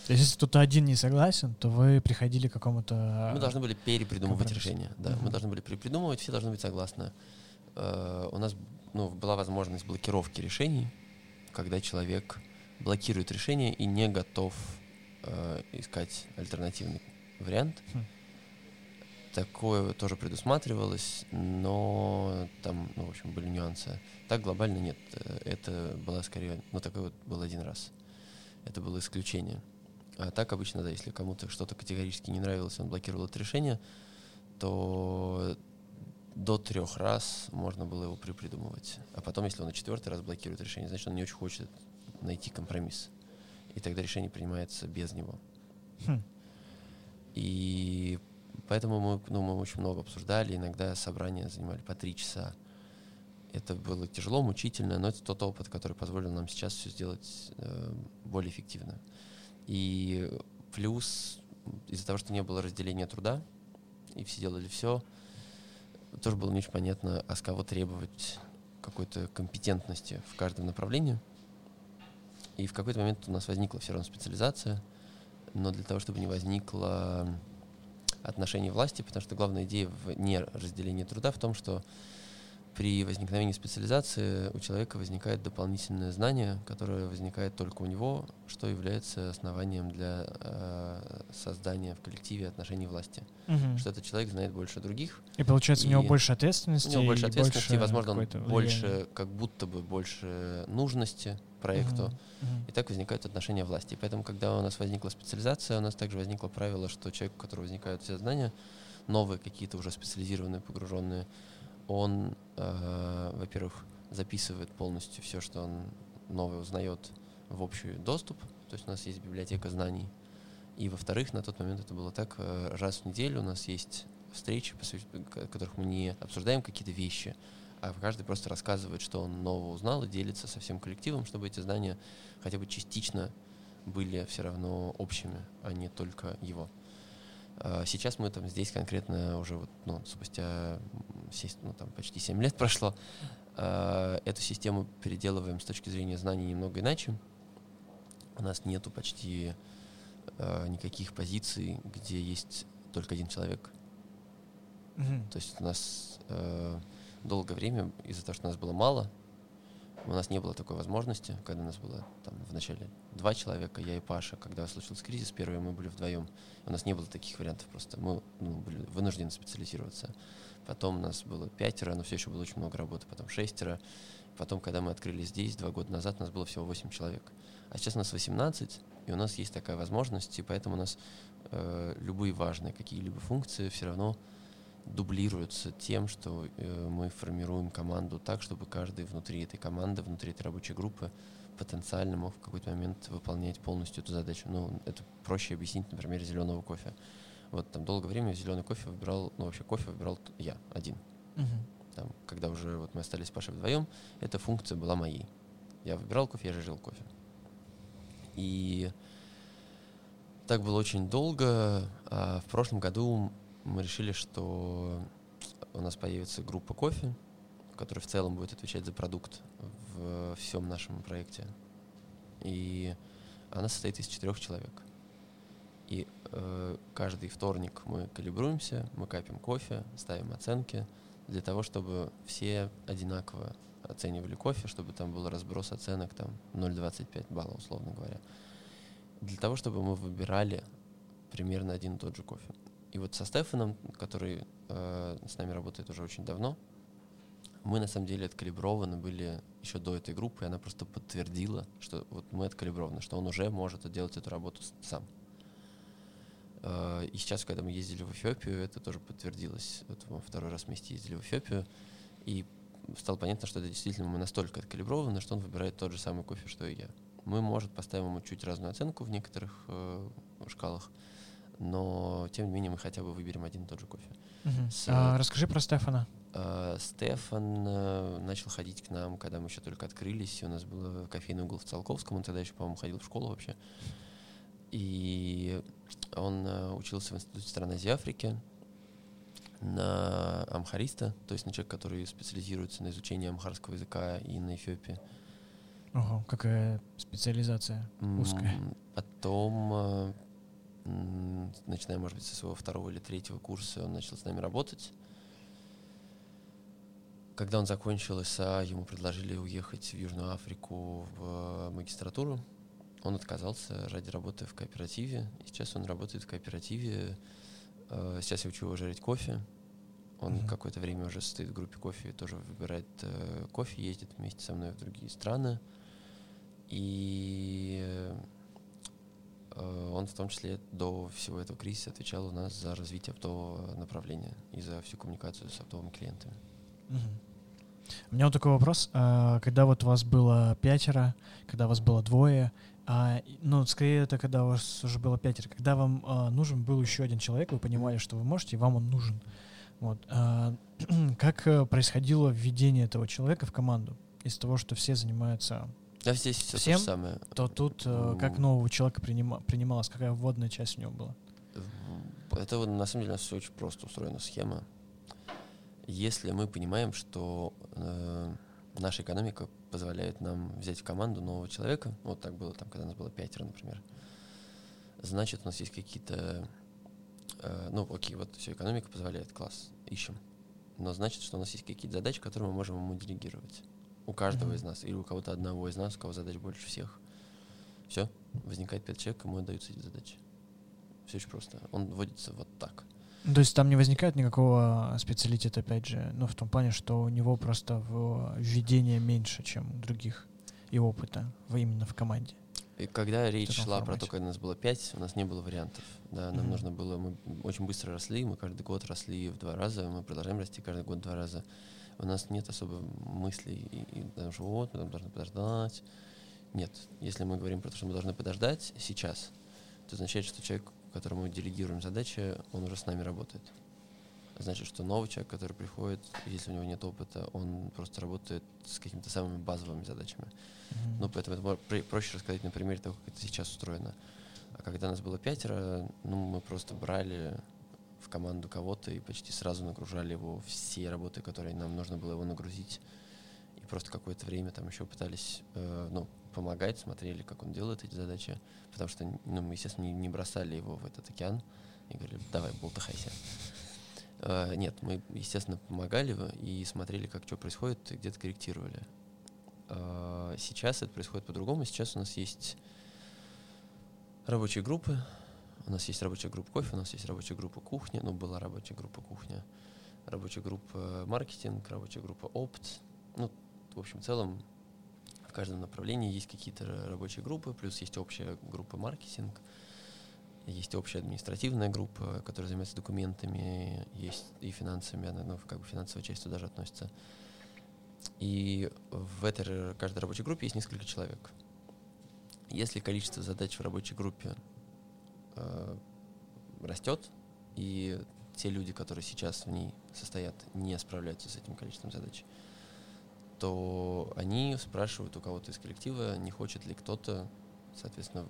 То есть если кто-то один не согласен, то вы приходили к какому-то... Мы должны были перепридумывать решение. Да, uh-huh. мы должны были перепридумывать, все должны быть согласны. Э, у нас ну, была возможность блокировки решений, когда человек блокирует решение и не готов... искать альтернативный вариант. Хм. Такое тоже предусматривалось, но там, ну, в общем, были нюансы. Так глобально нет. Это было скорее... Ну, такой вот был один раз. Это было исключение. А так обычно, да, если кому-то что-то категорически не нравилось, он блокировал это решение, то до трех раз можно было его припридумывать. А потом, если он на четвертый раз блокирует решение, значит, он не очень хочет найти компромисс. И тогда решение принимается без него. Хм. И поэтому мы, ну, мы очень много обсуждали. Иногда собрания занимали по три часа. Это было тяжело, мучительно, но это тот опыт, который позволил нам сейчас все сделать э, более эффективно. И плюс из-за того, что не было разделения труда, и все делали все, тоже было не очень понятно, а с кого требовать какой-то компетентности в каждом направлении. И в какой-то момент у нас возникла все равно специализация, но для того, чтобы не возникло отношений власти, потому что главная идея в неразделении труда в том, что при возникновении специализации у человека возникает дополнительное знание, которое возникает только у него, что является основанием для э, создания в коллективе отношений власти. Угу. Что этот человек знает больше других. И получается, и у него больше ответственности. У него больше ответственности, больше, возможно, он больше, как будто бы больше нужности проекту. Угу. Угу. И так возникают отношения власти. И поэтому, когда у нас возникла специализация, у нас также возникло правило, что человек, у которого возникают все знания, новые какие-то уже специализированные, погруженные, он, э, во-первых, записывает полностью все, что он новое узнает, в общий доступ. То есть у нас есть библиотека знаний. И, во-вторых, на тот момент это было так, э, раз в неделю у нас есть встречи, в которых мы не обсуждаем какие-то вещи, а каждый просто рассказывает, что он нового узнал, и делится со всем коллективом, чтобы эти знания хотя бы частично были все равно общими, а не только его. Сейчас мы там здесь конкретно уже вот, ну, спустя ну, там, почти семь лет прошло, э, эту систему переделываем с точки зрения знаний немного иначе. У нас нету почти э, никаких позиций, где есть только один человек. Mm-hmm. То есть у нас э, долгое время, из-за того, что нас было мало, у нас не было такой возможности, когда у нас было там, в начале два человека, я и Паша, когда случился кризис, первые мы были вдвоем. У нас не было таких вариантов просто. Мы ну, были вынуждены специализироваться. Потом у нас было пятеро, но все еще было очень много работы, потом шестеро. Потом, когда мы открыли здесь, два года назад, у нас было всего восемь человек. А сейчас у нас восемнадцать, и у нас есть такая возможность, и поэтому у нас э, любые важные какие-либо функции все равно дублируются тем, что э, мы формируем команду так, чтобы каждый внутри этой команды, внутри этой рабочей группы потенциально мог в какой-то момент выполнять полностью эту задачу. Ну, это проще объяснить, например, зеленого кофе. Вот там долгое время зеленый кофе выбирал, ну вообще кофе выбирал я один. Угу. Там, когда уже вот мы остались с Пашей вдвоем, эта функция была моей. Я выбирал кофе, я же жил кофе. И так было очень долго. А в прошлом году мы решили, что у нас появится группа кофе, которая в целом будет отвечать за продукт в всем нашем проекте. И она состоит из четырех человек. И э, каждый вторник мы калибруемся, мы капим кофе, ставим оценки для того, чтобы все одинаково оценивали кофе, чтобы там был разброс оценок там, ноль целых двадцать пять сотых балла, условно говоря. Для того, чтобы мы выбирали примерно один и тот же кофе. И вот со Стефаном, который э, с нами работает уже очень давно, мы на самом деле откалиброваны были еще до этой группы, и она просто подтвердила, что вот мы откалиброваны, что он уже может делать эту работу сам. Э, и сейчас, когда мы ездили в Эфиопию, это тоже подтвердилось. Вот мы второй раз вместе ездили в Эфиопию, и стало понятно, что это действительно мы настолько откалиброваны, что он выбирает тот же самый кофе, что и я. Мы, может, поставим ему чуть разную оценку в некоторых э, шкалах, но, тем не менее, мы хотя бы выберем один и тот же кофе. Uh-huh. С, а, расскажи про Стефана. Э, Стефан э, начал ходить к нам, когда мы еще только открылись. У нас был кофейный угол в Циолковском. Он тогда еще, по-моему, ходил в школу вообще. И он э, учился в Институте стран Азии и Африки на амхариста, то есть на человека, который специализируется на изучении амхарского языка и на Эфиопии. Ого, какая специализация узкая. М- потом... Э, начиная, может быть, со своего второго или третьего курса, он начал с нами работать. Когда он закончил ИСА, ему предложили уехать в Южную Африку в магистратуру. Он отказался ради работы в кооперативе. И сейчас он работает в кооперативе. Сейчас я учу его жарить кофе. Он mm-hmm. какое-то время уже состоит в группе кофе, тоже выбирает кофе, ездит вместе со мной в другие страны. И... он в том числе до всего этого кризиса отвечал у нас за развитие оптового направления и за всю коммуникацию с оптовыми клиентами. Угу. У меня вот такой вопрос. Когда вот у вас было пятеро, когда у вас было двое, а, ну, скорее это когда у вас уже было пятеро, когда вам а, нужен был еще один человек, вы понимали, что вы можете, и вам он нужен. Вот. А, как происходило введение этого человека в команду из того, что все занимаются... Да, здесь все всем, то же самое. То тут э, как нового человека принима, принималась, какая вводная часть у него была? Это на самом деле у нас все очень просто устроена схема. Если мы понимаем, что э, наша экономика позволяет нам взять в команду нового человека, вот так было там, когда нас было пятеро, например, значит, у нас есть какие-то... Э, ну, окей, вот все, экономика позволяет, класс, ищем. но значит, что у нас есть какие-то задачи, которые мы можем ему делегировать. У каждого mm-hmm. из нас, или у кого-то одного из нас, у кого задач больше всех. Все, возникает пять человек, ему отдаются эти задачи. Все очень просто. Он вводится вот так. То есть там не возникает никакого специалитета, опять же, ну, в том плане, что у него просто введение меньше, чем у других, и опыта именно в команде. И когда речь шла формате. про то, когда нас было пять, у нас не было вариантов. Да, нам mm-hmm. нужно было, мы очень быстро росли, мы каждый год росли в два раза, мы продолжаем расти каждый год в два раза. У нас нет особо мыслей, и, и, потому что вот, мы там должны подождать. Нет, если мы говорим про то, что мы должны подождать сейчас, то означает, что человек, которому делегируем задачи, он уже с нами работает. Значит, что новый человек, который приходит, если у него нет опыта, он просто работает с какими-то самыми базовыми задачами. Mm-hmm. Ну, поэтому это проще рассказать на примере того, как это сейчас устроено. А когда нас было пятеро, ну, мы просто брали в команду кого-то и почти сразу нагружали его всей работой, которой нам нужно было его нагрузить. И просто какое-то время там еще пытались э, ну, помогать, смотрели, как он делает эти задачи. Потому что, ну, мы, естественно, не, не бросали его в этот океан и говорили: давай, болтыхайся. Uh, нет, мы, естественно, помогали и смотрели, как что происходит, и где-то корректировали. Uh, сейчас это происходит по-другому. Сейчас у нас есть рабочие группы. У нас есть рабочая группа кофе, у нас есть рабочая группа кухня. Ну, была рабочая группа кухня. Рабочая группа маркетинг, рабочая группа опт. Ну, в общем, в целом, в каждом направлении есть какие-то рабочие группы, плюс есть общая группа маркетинг. Есть общая административная группа, которая занимается документами, есть и финансами, она, ну, как бы финансовая часть туда же относится. И в этой каждой рабочей группе есть несколько человек. Если количество задач в рабочей группе э, растет, и те люди, которые сейчас в ней состоят, не справляются с этим количеством задач, то они спрашивают у кого-то из коллектива, не хочет ли кто-то, соответственно,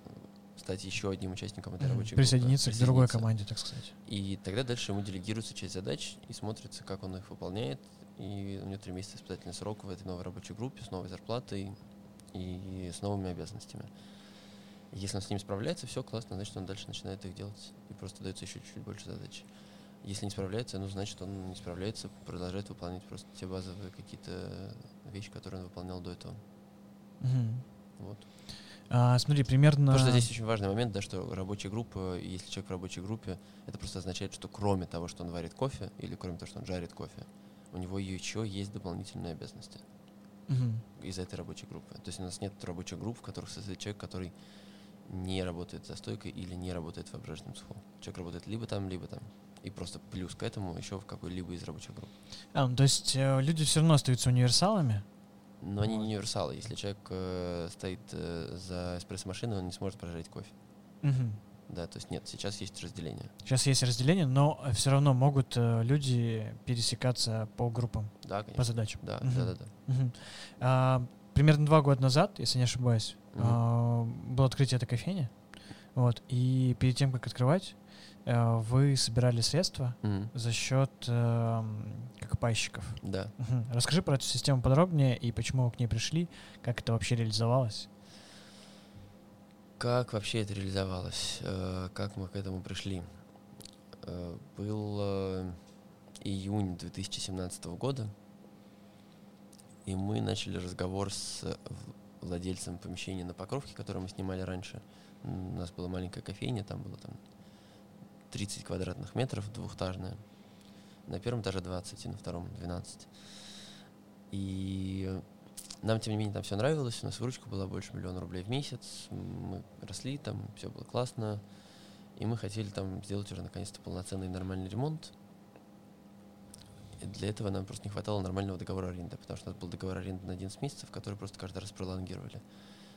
стать еще одним участником этой рабочей присоединиться группы. Присоединиться к другой команде, так сказать. И тогда дальше ему делегируется часть задач и смотрится, как он их выполняет. И у него три месяца испытательный срок в этой новой рабочей группе с новой зарплатой и с новыми обязанностями. Если он с ним справляется, все классно, значит, он дальше начинает их делать. И просто дается еще чуть-чуть больше задач. Если не справляется, ну, значит, он не справляется, продолжает выполнять просто те базовые какие-то вещи, которые он выполнял до этого. Mm-hmm. Вот. А, смотри, примерно... Потому что здесь очень важный момент, да, что рабочая группа, если человек в рабочей группе, это просто означает, что кроме того, что он варит кофе, или кроме того, что он жарит кофе, у него еще есть дополнительные обязанности угу. из этой рабочей группы. То есть у нас нет рабочих групп, в которых состоит человек, который не работает за стойкой или не работает в обжарочном цеху. Человек работает либо там, либо там. И просто плюс к этому еще в какой-либо из рабочих групп. А, то есть люди все равно остаются универсалами? Но они не универсалы. Если человек э, стоит э, за эспрессо-машиной, он не сможет прожарить кофе. Угу. Да, то есть нет, сейчас есть разделение. Сейчас есть разделение, но все равно могут э, люди пересекаться по группам, да, конечно. По задачам. Да, угу. да, да. да. Угу. А, примерно два года назад, если не ошибаюсь, угу. а, было открытие этой кофейни. Вот, и перед тем, как открывать, а, вы собирали средства угу. за счет... А, пайщиков. Да. Угу. Расскажи про эту систему подробнее и почему вы к ней пришли, как это вообще реализовалось? Как вообще это реализовалось? Как мы к этому пришли? Был июнь две тысячи семнадцатого года, и мы начали разговор с владельцем помещения на Покровке, которое мы снимали раньше. У нас была маленькая кофейня, там было там тридцать квадратных метров, двухэтажная. На первом этаже двадцать, и на втором двенадцать. И нам, тем не менее, там все нравилось. У нас выручка была больше миллиона рублей в месяц. Мы росли там, все было классно. И мы хотели там сделать уже, наконец-то, полноценный нормальный ремонт. И для этого нам просто не хватало нормального договора аренды, потому что у нас был договор аренды на одиннадцать месяцев, который просто каждый раз пролонгировали.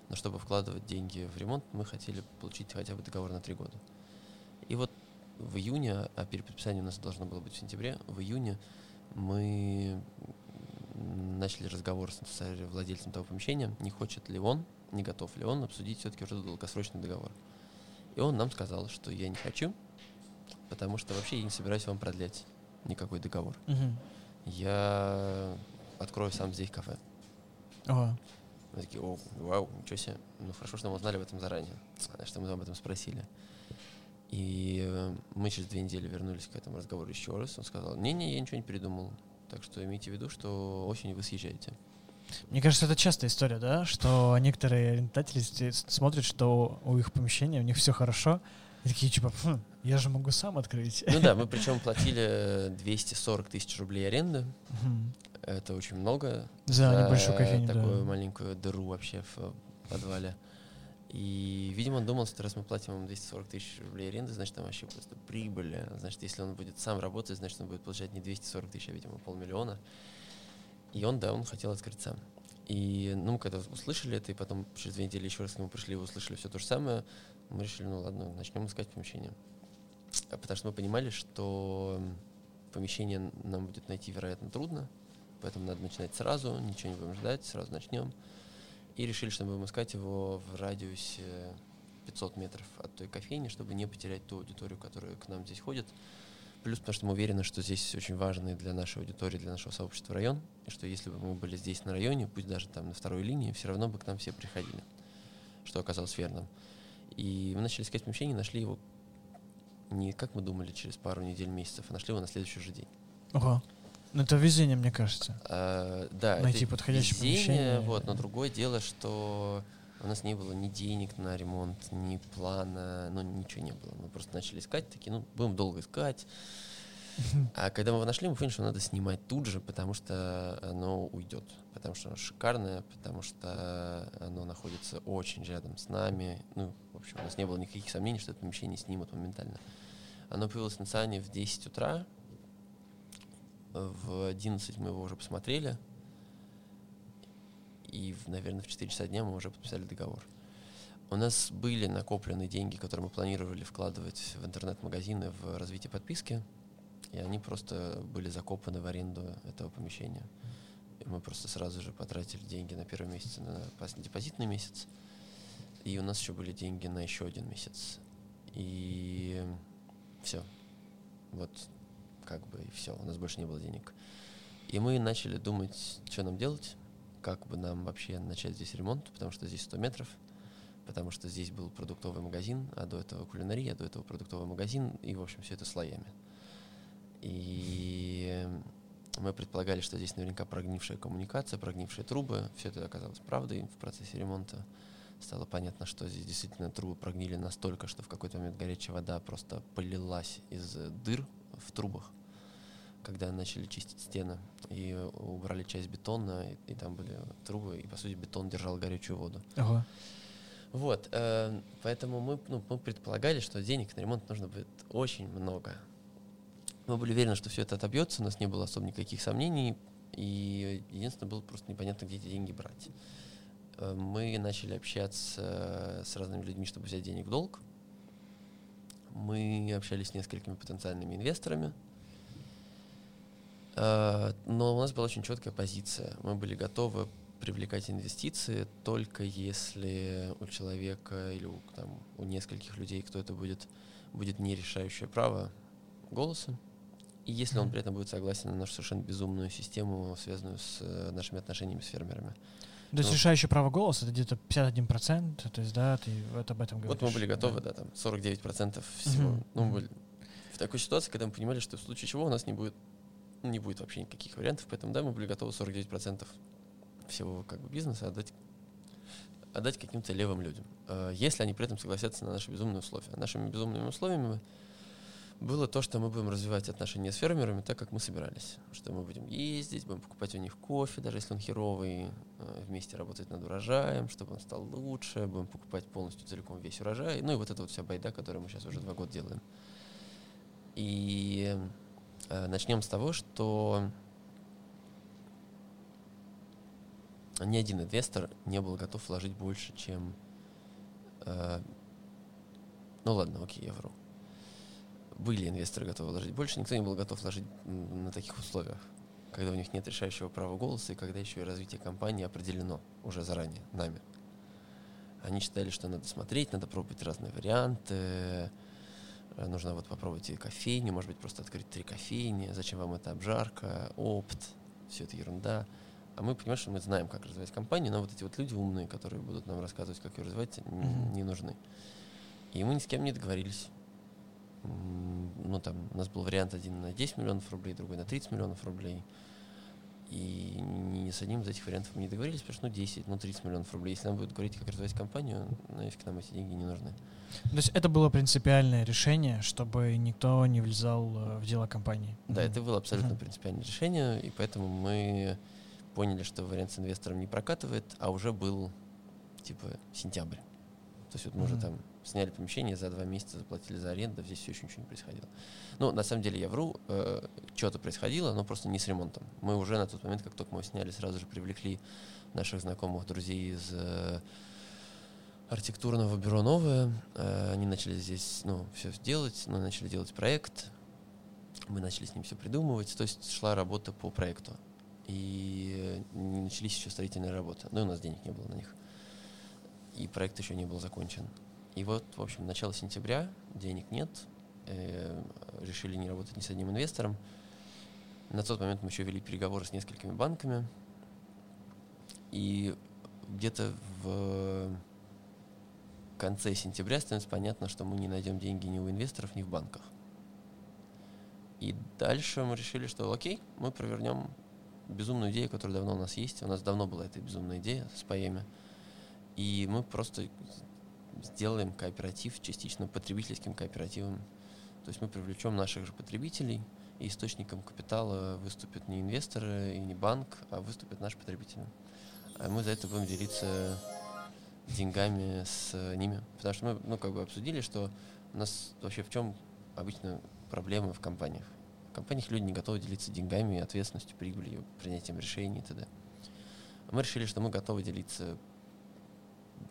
Но чтобы вкладывать деньги в ремонт, мы хотели получить хотя бы договор на три года. И вот в июне, а переподписание у нас должно было быть в сентябре, в июне мы начали разговор с владельцем того помещения, не хочет ли он, не готов ли он обсудить все-таки уже долгосрочный договор. И он нам сказал, что я не хочу, потому что вообще я не собираюсь вам продлять никакой договор. Угу. Я открою сам здесь кафе. Ага. Мы такие: о, вау, ничего себе. Ну хорошо, что мы узнали об этом заранее, что мы об этом спросили. И мы через две недели вернулись к этому разговору еще раз. Он сказал: не-не, я ничего не передумал. Так что имейте в виду, что осенью вы съезжаете. Мне кажется, это частая история, да, что некоторые арендатели смотрят, что у их помещения, у них все хорошо, и такие типа, хм, я же могу сам открыть. Ну да, мы причем платили двести сорок тысяч рублей аренды. Угу. Это очень много. За, за небольшую кофейню, такую да. маленькую дыру вообще в подвале. И, видимо, он думал, что раз мы платим ему двести сорок тысяч рублей аренды, значит, там вообще просто прибыль. Значит, если он будет сам работать, значит, он будет получать не двести сорок тысяч, а, видимо, полмиллиона. И он, да, он хотел открыть сам. И, ну, мы когда услышали это, и потом через две недели еще раз к нему пришли и услышали все то же самое, мы решили, ну, ладно, начнем искать помещение. Потому что мы понимали, что помещение нам будет найти, вероятно, трудно, поэтому надо начинать сразу, ничего не будем ждать, сразу начнем. И решили, что мы будем искать его в радиусе пятьсот метров от той кофейни, чтобы не потерять ту аудиторию, которая к нам здесь ходит. Плюс, потому что мы уверены, что здесь очень важный для нашей аудитории, для нашего сообщества район. И что если бы мы были здесь на районе, пусть даже там на второй линии, все равно бы к нам все приходили, что оказалось верным. И мы начали искать помещение, нашли его не как мы думали через пару недель, месяцев, а нашли его на следующий же день. Ага. Ну, это везение, мне кажется. А, да, найти это подходящее везение, помещение. Вот, но другое дело, что у нас не было ни денег на ремонт, ни плана, ну, ничего не было. Мы просто начали искать, такие, ну, будем долго искать. А когда мы его нашли, мы поняли, что надо снимать тут же, потому что оно уйдет. Потому что оно шикарное, потому что оно находится очень рядом с нами. Ну, в общем, у нас не было никаких сомнений, что это помещение снимут моментально. Оно появилось на Сане в десять утра. В одиннадцать мы его уже посмотрели, и, наверное, в четыре часа дня мы уже подписали договор. У нас были накоплены деньги, которые мы планировали вкладывать в интернет-магазины, в развитие подписки, и они просто были закопаны в аренду этого помещения. И мы просто сразу же потратили деньги на первый месяц, на депозитный месяц, и у нас еще были деньги на еще один месяц. И все. Вот. Как бы и все, у нас больше не было денег. И мы начали думать, что нам делать, как бы нам вообще начать здесь ремонт, потому что здесь сто метров, потому что здесь был продуктовый магазин, а до этого кулинария, а до этого продуктовый магазин, и, в общем, все это слоями. И мы предполагали, что здесь наверняка прогнившая коммуникация, прогнившие трубы, все это оказалось правдой в процессе ремонта. Стало понятно, что здесь действительно трубы прогнили настолько, что в какой-то момент горячая вода просто полилась из дыр в трубах, когда начали чистить стены. И убрали часть бетона, и, и там были трубы, и, по сути, бетон держал горячую воду. Ага. Вот, э, поэтому мы, ну, мы предполагали, что денег на ремонт нужно будет очень много. Мы были уверены, что все это отобьется, у нас не было особо никаких сомнений, и единственное, было просто непонятно, где эти деньги брать. Мы начали общаться с разными людьми, чтобы взять денег в долг. Мы общались с несколькими потенциальными инвесторами. Но у нас была очень четкая позиция. Мы были готовы привлекать инвестиции только если у человека или у, там, у нескольких людей, кто это будет, будет нерешающее право голоса. И если он при этом будет согласен на нашу совершенно безумную систему, связанную с нашими отношениями с фермерами. То есть ну, решающее право голоса — это где-то пятьдесят один процент, то есть, да, ты вот об этом говоришь. Вот мы были готовы, да, да там сорок девять процентов всего. Mm-hmm. Ну, мы были в такой ситуации, когда мы понимали, что в случае чего у нас не будет, не будет вообще никаких вариантов, поэтому, да, мы были готовы сорок девять процентов всего как бы бизнеса отдать, отдать каким-то левым людям, если они при этом согласятся на наши безумные условия. А нашими безумными условиями было то, что мы будем развивать отношения с фермерами так, как мы собирались. Что мы будем ездить, будем покупать у них кофе, даже если он херовый, вместе работать над урожаем, чтобы он стал лучше, будем покупать полностью целиком весь урожай. Ну и вот эта вот вся байда, которую мы сейчас уже два года делаем. И э, начнем с того, что ни один инвестор не был готов вложить больше, чем... Э, ну ладно, окей, я вру. Были инвесторы готовы вложить больше, никто не был готов вложить на таких условиях, когда у них нет решающего права голоса и когда еще и развитие компании определено уже заранее нами. Они считали, что надо смотреть, надо пробовать разные варианты, нужно вот попробовать и кофейню, может быть, просто открыть три кофейни, зачем вам эта обжарка, опт, все это ерунда. А мы понимаем, что мы знаем, как развивать компанию, но вот эти вот люди умные, которые будут нам рассказывать, как ее развивать, не нужны. И мы ни с кем не договорились. Ну, там, у нас был вариант один на десять миллионов рублей, другой на тридцать миллионов рублей. И ни с одним из этих вариантов мы не договорились, потому что ну, десять, ну тридцать миллионов рублей. Если нам будут говорить, как развивать компанию, нафиг нам эти деньги не нужны. То есть это было принципиальное решение, чтобы никто не влезал в дела компании? Да, mm-hmm. это было абсолютно mm-hmm. принципиальное решение, и поэтому мы поняли, что вариант с инвестором не прокатывает, а уже был типа сентябрь. То есть вот мы mm-hmm. уже там сняли помещение, за два месяца заплатили за аренду, здесь все еще ничего не происходило. Ну, на самом деле, я вру, э, что-то происходило, но просто не с ремонтом. Мы уже на тот момент, как только мы сняли, сразу же привлекли наших знакомых, друзей из э, архитектурного бюро «Новое». Э, они начали здесь, ну, все делать, мы начали делать проект, мы начали с ним все придумывать, то есть шла работа по проекту. И не начались еще строительные работы, ну, и у нас денег не было на них. И проект еще не был закончен. И вот, в общем, начало сентября, денег нет, э, решили не работать ни с одним инвестором. На тот момент мы еще вели переговоры с несколькими банками. И где-то в конце сентября становится понятно, что мы не найдем деньги ни у инвесторов, ни в банках. И дальше мы решили, что окей, мы провернем безумную идею, которая давно у нас есть. У нас давно была эта безумная идея с поэми. И мы просто... сделаем кооператив частично потребительским кооперативом. То есть мы привлечем наших же потребителей, и источником капитала выступят не инвесторы и не банк, а выступят наши потребители. А мы за это будем делиться деньгами с ними. Потому что мы ну, как бы обсудили, что у нас вообще в чем обычно проблема в компаниях. В компаниях люди не готовы делиться деньгами, ответственностью, прибылью, принятием решений и т.д. Мы решили, что мы готовы делиться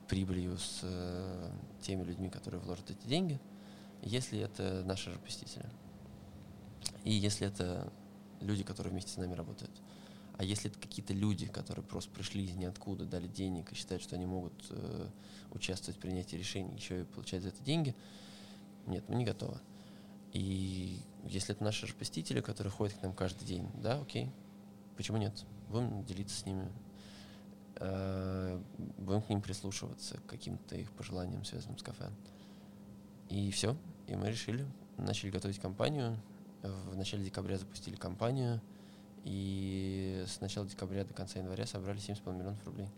прибылью с э, теми людьми, которые вложат эти деньги, если это наши же посетители. И если это люди, которые вместе с нами работают. А если это какие-то люди, которые просто пришли из ниоткуда, дали денег и считают, что они могут э, участвовать в принятии решений, еще и получать за это деньги, нет, мы не готовы. И если это наши же посетители, которые ходят к нам каждый день, да, окей, почему нет? Будем делиться с ними. Будем к ним прислушиваться, к каким-то их пожеланиям, связанным с кафе. И все. И мы решили. Начали готовить компанию. В начале декабря запустили компанию. И с начала декабря до конца января собрали семь с половиной миллионов рублей.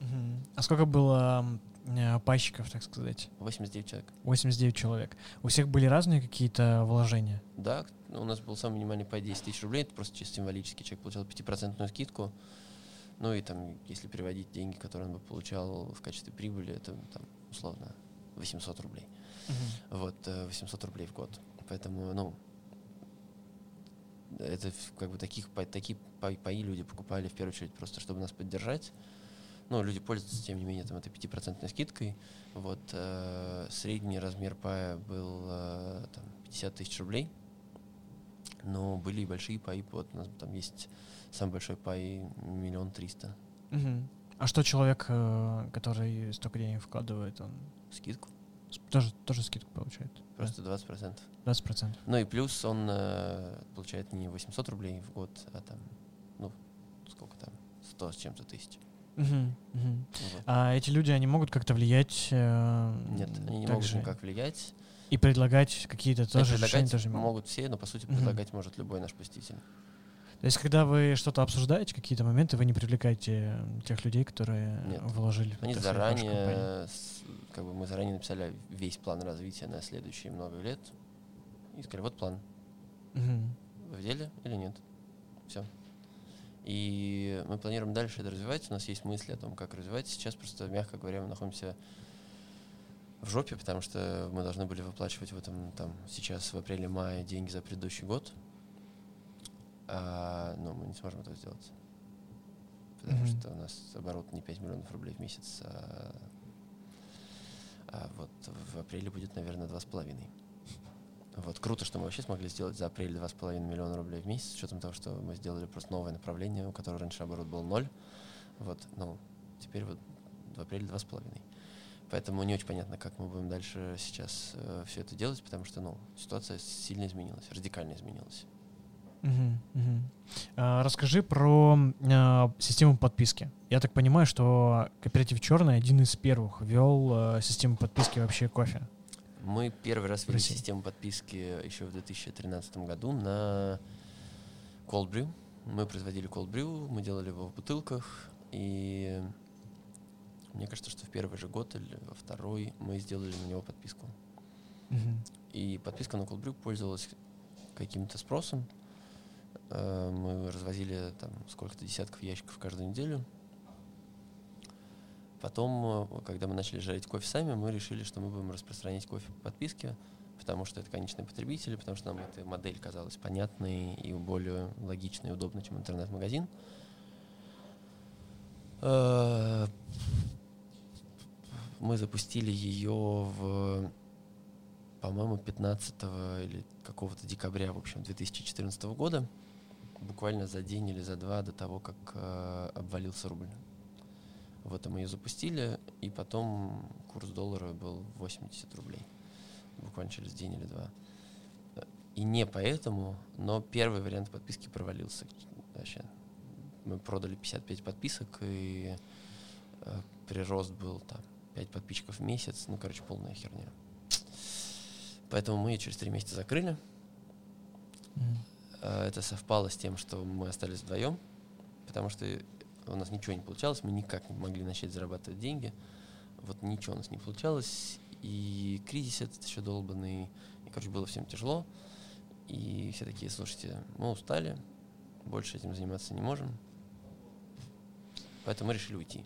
Uh-huh. А сколько было э, пайщиков, так сказать? восемьдесят девять человек. восемьдесят девять человек. У всех были разные какие-то вложения? Да. У нас был самый минимальный пай десять тысяч рублей. Это просто чисто символически. Человек получал пять процентов скидку. Ну и там, если переводить деньги, которые он бы получал в качестве прибыли, это там, условно, восемьсот рублей. Uh-huh. Вот, восемьсот рублей в год. Поэтому, ну, это как бы таких, такие паи люди покупали в первую очередь просто, чтобы нас поддержать. Ну, люди пользуются, тем не менее, там, этой пятипроцентной скидкой. Вот, э, средний размер пая был э, там, пятьдесят тысяч рублей. Но были и большие паи. Вот у нас там есть... Самый большой пай — миллион триста. Uh-huh. А что человек, который столько денег вкладывает, он... Скидку. Тоже, тоже скидку получает? Просто да? двадцать процентов. двадцать процентов. Ну и плюс он э, получает не восемьсот рублей в год, а там, ну, сколько там, сто с чем-то тысяч. Uh-huh. Uh-huh. Вот. А эти люди, они могут как-то влиять? Э, Нет, они не могут же. никак влиять. И предлагать какие-то тоже предлагать решения? Тоже могут. могут все, но, по сути, предлагать uh-huh. может любой наш посетитель. То есть, когда вы что-то обсуждаете, какие-то моменты, вы не привлекаете тех людей, которые Нет. вложили в эту компанию? Как бы мы заранее написали весь план развития на следующие много лет. И сказали, вот план. Угу. В деле или нет? Все. И мы планируем дальше это развивать. У нас есть мысли о том, как развивать. Сейчас просто, мягко говоря, мы находимся в жопе, потому что мы должны были выплачивать в этом там сейчас в апреле-мае деньги за предыдущий год. А, но мы не сможем этого сделать, потому mm-hmm. что у нас оборот не пять миллионов рублей в месяц, а, а вот в апреле будет, наверное, два с половиной. Вот круто, что мы вообще смогли сделать за апрель два с половиной миллиона рублей в месяц, с учетом того, что мы сделали просто новое направление, у которого раньше оборот был ноль, вот, но теперь вот в апреле два с половиной. Поэтому не очень понятно, как мы будем дальше сейчас э, все это делать, потому что ну, ситуация сильно изменилась, радикально изменилась. Uh-huh, uh-huh. Uh, расскажи про uh, систему подписки. Я так понимаю, что кооператив «Черный» один из первых ввел uh, систему подписки вообще кофе. Мы первый раз ввели систему подписки еще в две тысячи тринадцатом году на Cold Brew. Мы производили Cold Brew, мы делали его в бутылках, и мне кажется, что в первый же год или во второй мы сделали на него подписку. Mm-hmm. И подписка на Cold Brew пользовалась каким-то спросом. Мы развозили там сколько-то десятков ящиков каждую неделю. Потом, когда мы начали жарить кофе сами, мы решили, что мы будем распространять кофе по подписке, потому что это конечные потребители, потому что нам эта модель казалась понятной и более логичной и удобной, чем интернет-магазин. Мы запустили ее в, по-моему, пятнадцатого или какого-то декабря, в общем, две тысячи четырнадцатого года, буквально за день или за два до того, как э, обвалился рубль. Вот, мы ее запустили, и потом курс доллара был восемьдесят рублей, буквально через день или два. И не поэтому, но первый вариант подписки провалился вообще. Мы продали пятьдесят пять подписок, и э, прирост был там пять подписчиков в месяц, ну, короче, полная херня. Поэтому мы ее через три месяца закрыли. Mm. Это совпало с тем, что мы остались вдвоем, потому что у нас ничего не получалось, мы никак не могли начать зарабатывать деньги. Вот ничего у нас не получалось. И кризис этот еще долбанный. И, короче, было всем тяжело. И все такие, слушайте, мы устали, больше этим заниматься не можем. Поэтому мы решили уйти.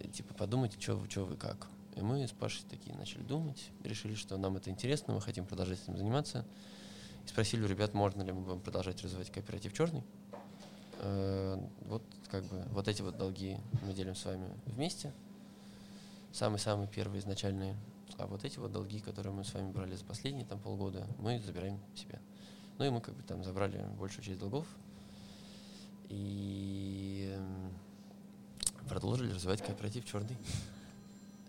И, типа, подумайте, что вы, что вы, как. И мы с Пашей такие начали думать, решили, что нам это интересно, мы хотим продолжать этим заниматься. И спросили у ребят, можно ли мы будем продолжать развивать кооператив «Черный». Э-э- вот как бы вот эти вот долги мы делим с вами вместе, самые-самые первые изначальные, а вот эти вот долги, которые мы с вами брали за последние там полгода, мы забираем себе. Ну и мы как бы там забрали большую часть долгов и продолжили развивать кооператив «Черный».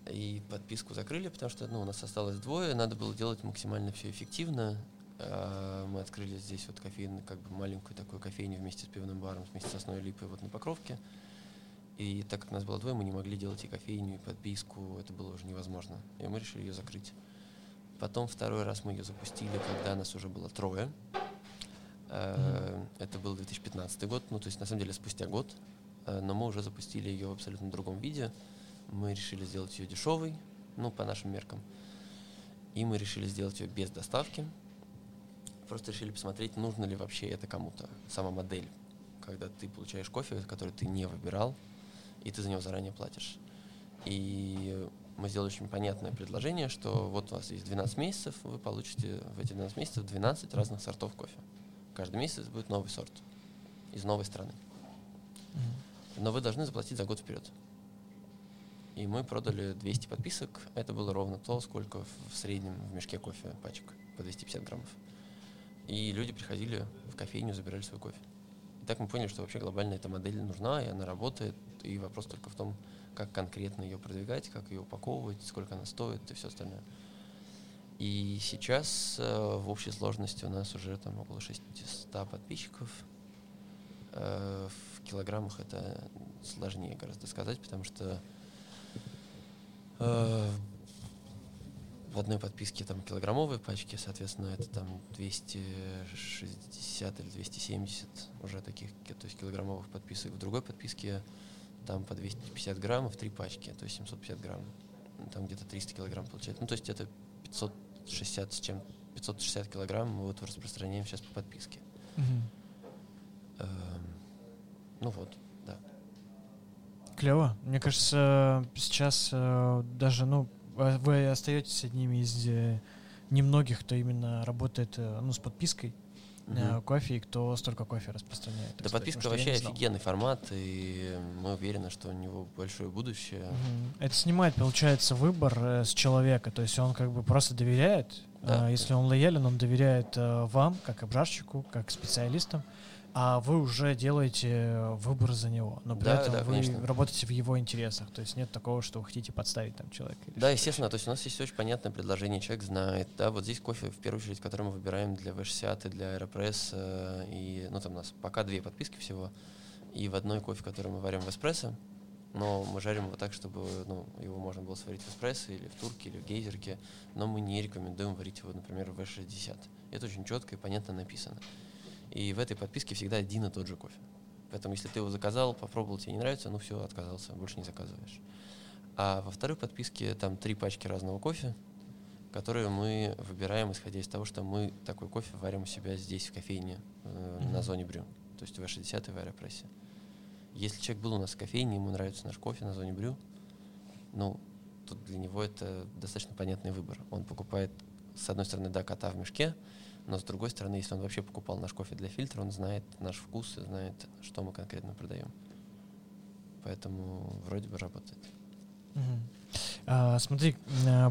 И подписку закрыли, потому что, ну, у нас осталось двое, надо было делать максимально все эффективно. Мы открыли здесь вот кофейную, как бы маленькую такую кофейню вместе с пивным баром, вместе с сосной липой вот на Покровке. И так как нас было двое, мы не могли делать и кофейню, и подписку, это было уже невозможно. И мы решили ее закрыть. Потом второй раз мы ее запустили, когда нас уже было трое. Mm-hmm. Это был две тысячи пятнадцатый год, ну то есть на самом деле спустя год, но мы уже запустили ее в абсолютно другом виде. Мы решили сделать ее дешевой, ну, по нашим меркам. И мы решили сделать ее без доставки. Просто решили посмотреть, нужно ли вообще это кому-то. Сама модель, когда ты получаешь кофе, который ты не выбирал, и ты за него заранее платишь. И мы сделали очень понятное предложение, что вот у вас есть двенадцать месяцев, вы получите в эти двенадцать месяцев двенадцать разных сортов кофе. Каждый месяц будет новый сорт из новой страны. Но вы должны заплатить за год вперед. И мы продали двести подписок. Это было ровно то, сколько в среднем в мешке кофе пачек по двести пятьдесят граммов. И люди приходили в кофейню, забирали свой кофе. И так мы поняли, что вообще глобально эта модель нужна, и она работает. И вопрос только в том, как конкретно ее продвигать, как ее упаковывать, сколько она стоит и все остальное. И сейчас э, в общей сложности у нас уже там около шестьсот подписчиков. Э, в килограммах это сложнее гораздо сказать, потому что в одной подписке там килограммовые пачки, соответственно, это там двести шестьдесят или двести семьдесят уже таких, то есть килограммовых подписок. В другой подписке там по двести пятьдесят граммов, три пачки, то есть семьсот пятьдесят грамм. Там где-то триста килограмм получается. Ну, то есть это пятьсот шестьдесят с чем, пятьсот шестьдесят килограмм мы вот распространяем сейчас по подписке. Mm-hmm. Ну вот. Клево. Мне кажется, сейчас даже, ну, вы остаетесь одними из немногих, кто именно работает, ну, с подпиской mm-hmm. кофе, и кто столько кофе распространяет. Да, сказать, подписка вообще офигенный формат, и мы уверены, что у него большое будущее. Mm-hmm. Это снимает, получается, выбор с человека, то есть он как бы просто доверяет, да. Если он лоялен, он доверяет вам, как обжарщику, как специалистам. А вы уже делаете выбор за него, но при да, этом да, вы конечно. Работаете в его интересах, то есть нет такого, что вы хотите подставить там человека. Да, естественно, то есть у нас есть очень понятное предложение, человек знает, да, вот здесь кофе, в первую очередь, который мы выбираем для ви шестьдесят и для AeroPress, и, ну там у нас пока две подписки всего, и в одной кофе, который мы варим в эспрессо, но мы жарим его так, чтобы, ну, его можно было сварить в эспрессо или в турке, или в гейзерке, но мы не рекомендуем варить его, например, в ви шестьдесят. Это очень четко и понятно написано. И в этой подписке всегда один и тот же кофе. Поэтому, если ты его заказал, попробовал, тебе не нравится, ну все, отказался, больше не заказываешь. А во второй подписке там три пачки разного кофе, которые мы выбираем, исходя из того, что мы такой кофе варим у себя здесь, в кофейне, э, mm-hmm. на зоне брю, то есть в ви шестьдесят и в аэропрессе. Если человек был у нас в кофейне, ему нравится наш кофе на зоне брю, ну, тут для него это достаточно понятный выбор. Он покупает, с одной стороны, да, кота в мешке, но с другой стороны, если он вообще покупал наш кофе для фильтра, он знает наш вкус и знает, что мы конкретно продаем. Поэтому вроде бы работает. Угу. А, смотри,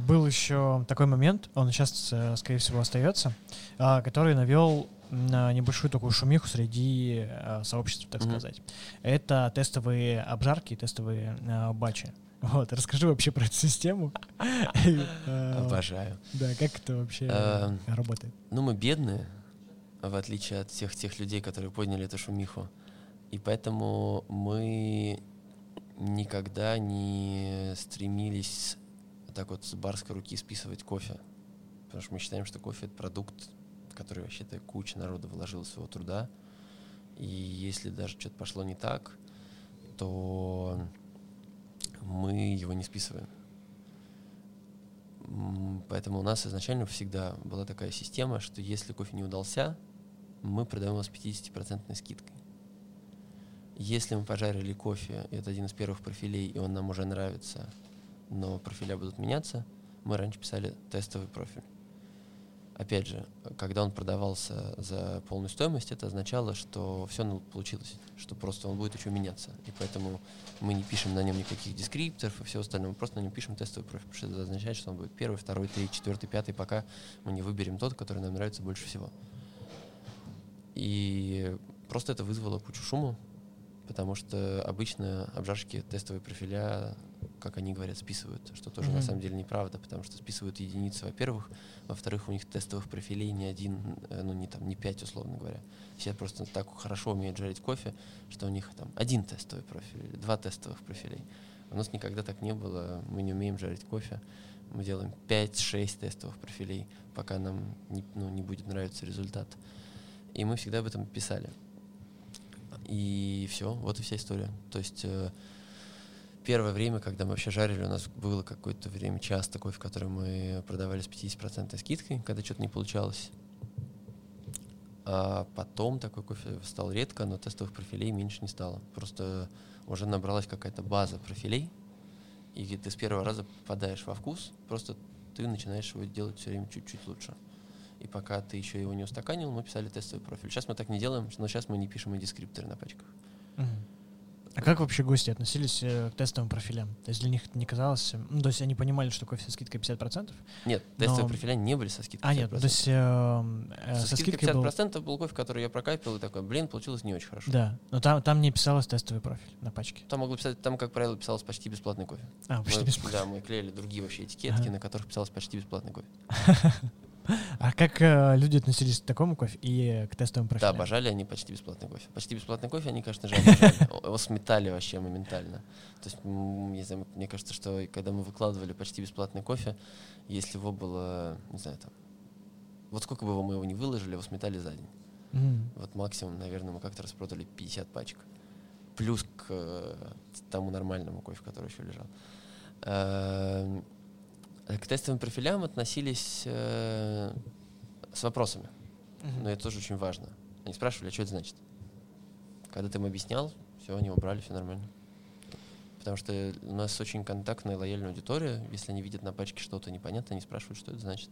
был еще такой момент, он сейчас, скорее всего, остается, который навел на небольшую такую шумиху среди сообществ, так угу. сказать. Это тестовые обжарки, тестовые батчи. Вот, расскажи вообще про эту систему. Обожаю. Да, как это вообще работает? Ну, мы бедные, в отличие от всех тех людей, которые подняли эту шумиху. И поэтому мы никогда не стремились так вот с барской руки списывать кофе. Потому что мы считаем, что кофе — это продукт, который вообще-то куча народу вложила своего труда. И если даже что-то пошло не так, то мы его не списываем. Поэтому у нас изначально всегда была такая система, что если кофе не удался, мы продаем его с пятидесятипроцентной скидкой. Если мы пожарили кофе, и это один из первых профилей, и он нам уже нравится, но профиля будут меняться, мы раньше писали тестовый профиль. Опять же, когда он продавался за полную стоимость, это означало, что все получилось, что просто он будет еще меняться. И поэтому мы не пишем на нем никаких дескрипторов и всего остального, мы просто на нем пишем тестовый профиль, потому что это означает, что он будет первый, второй, третий, четвертый, пятый, пока мы не выберем тот, который нам нравится больше всего. И просто это вызвало кучу шума, потому что обычно обжарщики тестовые профиля, как они говорят, списывают, что тоже mm-hmm. на самом деле неправда, потому что списывают единицы, во-первых, во-вторых, у них тестовых профилей не один, ну не там, не пять, условно говоря. Все просто так хорошо умеют жарить кофе, что у них там один тестовый профиль, два тестовых профилей. У нас никогда так не было, мы не умеем жарить кофе, мы делаем пять-шесть тестовых профилей, пока нам не, ну, не будет нравиться результат. И мы всегда об этом писали. И все, вот и вся история. То есть э, первое время, когда мы вообще жарили, у нас было какое-то время час такой, в который мы продавали с пятидесятипроцентной скидкой, когда что-то не получалось. А потом такой кофе стал редко, но тестовых профилей меньше не стало. Просто уже набралась какая-то база профилей, и ты с первого раза попадаешь во вкус, просто ты начинаешь его делать все время чуть-чуть лучше. И пока ты еще его не устаканил, мы писали тестовый профиль. Сейчас мы так не делаем, но сейчас мы не пишем и дескрипторы на пачках. Uh-huh. А как вообще гости относились к тестовым профилям? То есть для них это не казалось... Ну, то есть они понимали, что кофе со скидкой пятьдесят процентов? Нет, но... тестовые профиля не были со скидкой пятьдесят процентов. А, нет, то есть... Э, э, со, со скидкой пятьдесят процентов был... был кофе, который я прокапил, и такой, блин, получилось не очень хорошо. Да, но там, там не писалось тестовый профиль на пачке. Там, могло писать, там, как правило, писалось почти бесплатный кофе. А, почти мы, бесплатный. Да, мы клеили другие вообще этикетки, uh-huh. на которых писалось почти бесплатный кофе. А как э, люди относились к такому кофе и к тестовым профилям? Да, обожали они почти бесплатный кофе. Почти бесплатный кофе они, конечно же, обожали. Его сметали вообще моментально. То есть, не знаю, мне кажется, что когда мы выкладывали почти бесплатный кофе, если его было, не знаю, там, вот сколько бы его мы его не выложили, его сметали за день. Mm-hmm. Вот максимум, наверное, мы как-то распродали пятьдесят пачек. Плюс к э, тому нормальному кофе, который еще лежал. Э-э- К тестовым профилям относились э, с вопросами. Uh-huh. Но это тоже очень важно. Они спрашивали, а что это значит? Когда ты им объяснял, все, они убрали, все нормально. Потому что у нас очень контактная и лояльная аудитория. Если они видят на пачке что-то непонятное, они спрашивают, что это значит.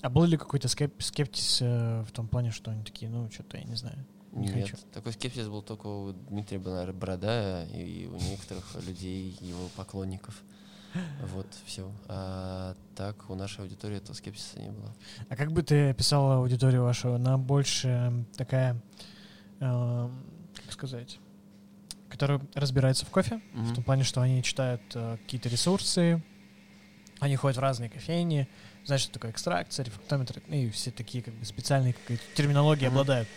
А был ли какой-то скеп- скептиз э, в том плане, что они такие, ну, что-то я не знаю. Не Нет, хочу. Такой скептиз был только у Дмитрия Бородая и у некоторых людей, его поклонников. Вот, все. А так у нашей аудитории этого скепсиса не было. А как бы ты описала аудиторию вашу? Она больше такая, э, как сказать, которая разбирается в кофе, mm-hmm. в том плане, что они читают э, какие-то ресурсы, они ходят в разные кофейни, знают, что такое экстракция, рефрактометр, и все такие как бы специальные терминологии mm-hmm. обладают.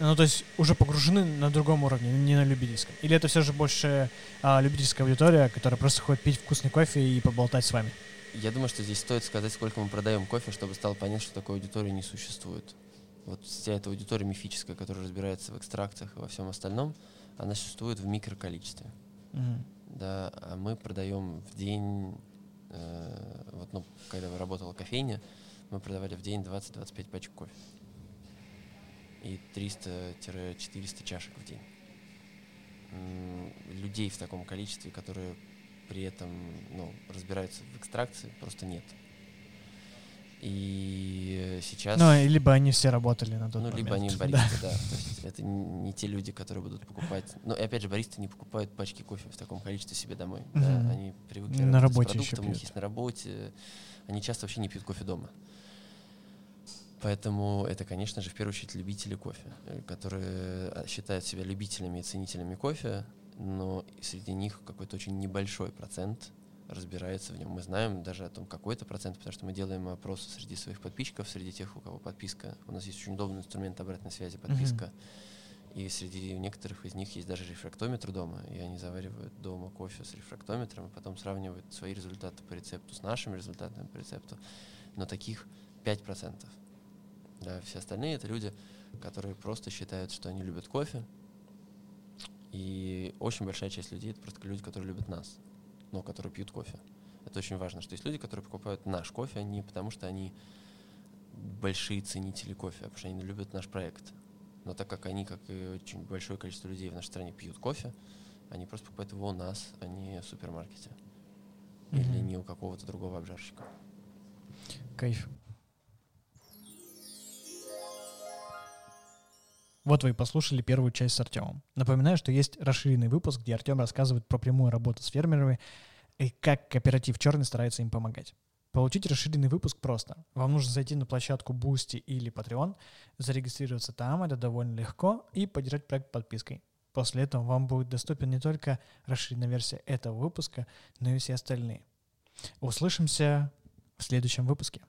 Ну, то есть уже погружены на другом уровне, не на любительском. Или это все же больше а, любительская аудитория, которая просто ходит пить вкусный кофе и поболтать с вами? Я думаю, что здесь стоит сказать, сколько мы продаем кофе, чтобы стало понятно, что такой аудитории не существует. вот вся эта аудитория мифическая, которая разбирается в экстрактах и во всем остальном, она существует в микроколичестве. Mm-hmm. Да, а мы продаем в день, э, вот, ну, когда работала кофейня, мы продавали в день двадцать-двадцать пять пачек кофе и триста-четыреста чашек в день. Людей в таком количестве, которые при этом, ну, разбираются в экстракции, просто нет. И сейчас... Ну, либо они все работали на тот ну, момент. Ну, либо они баристы, да. да. То есть это не те люди, которые будут покупать... Ну, и опять же, баристы не покупают пачки кофе в таком количестве себе домой. Mm-hmm. Да? Они привыкли на работать с продуктом, у них есть на работе. Они часто вообще не пьют кофе дома. Поэтому это, конечно же, в первую очередь любители кофе, которые считают себя любителями и ценителями кофе, но среди них какой-то очень небольшой процент разбирается в нем. Мы знаем даже о том, какой это процент, потому что мы делаем опросы среди своих подписчиков, среди тех, у кого подписка. У нас есть очень удобный инструмент обратной связи, подписка. Uh-huh. И среди некоторых из них есть даже рефрактометр дома, и они заваривают дома кофе с рефрактометром, и потом сравнивают свои результаты по рецепту с нашими результатами по рецепту. Но таких пять процентов. Да, все остальные — это люди, которые просто считают, что они любят кофе. И очень большая часть людей — это просто люди, которые любят нас, но которые пьют кофе. Это очень важно, что есть люди, которые покупают наш кофе, а не потому, что они большие ценители кофе, а потому что они любят наш проект. Но так как они, как и очень большое количество людей в нашей стране, пьют кофе, они просто покупают его у нас, а не в супермаркете. Mm-hmm. Или не у какого-то другого обжарщика. Кайф. Вот вы и послушали первую часть с Артемом. Напоминаю, что есть расширенный выпуск, где Артем рассказывает про прямую работу с фермерами и как кооператив «Черный» старается им помогать. Получить расширенный выпуск просто. Вам нужно зайти на площадку Boosty или Patreon, зарегистрироваться там, это довольно легко, и поддержать проект подпиской. После этого вам будет доступен не только расширенная версия этого выпуска, но и все остальные. Услышимся в следующем выпуске.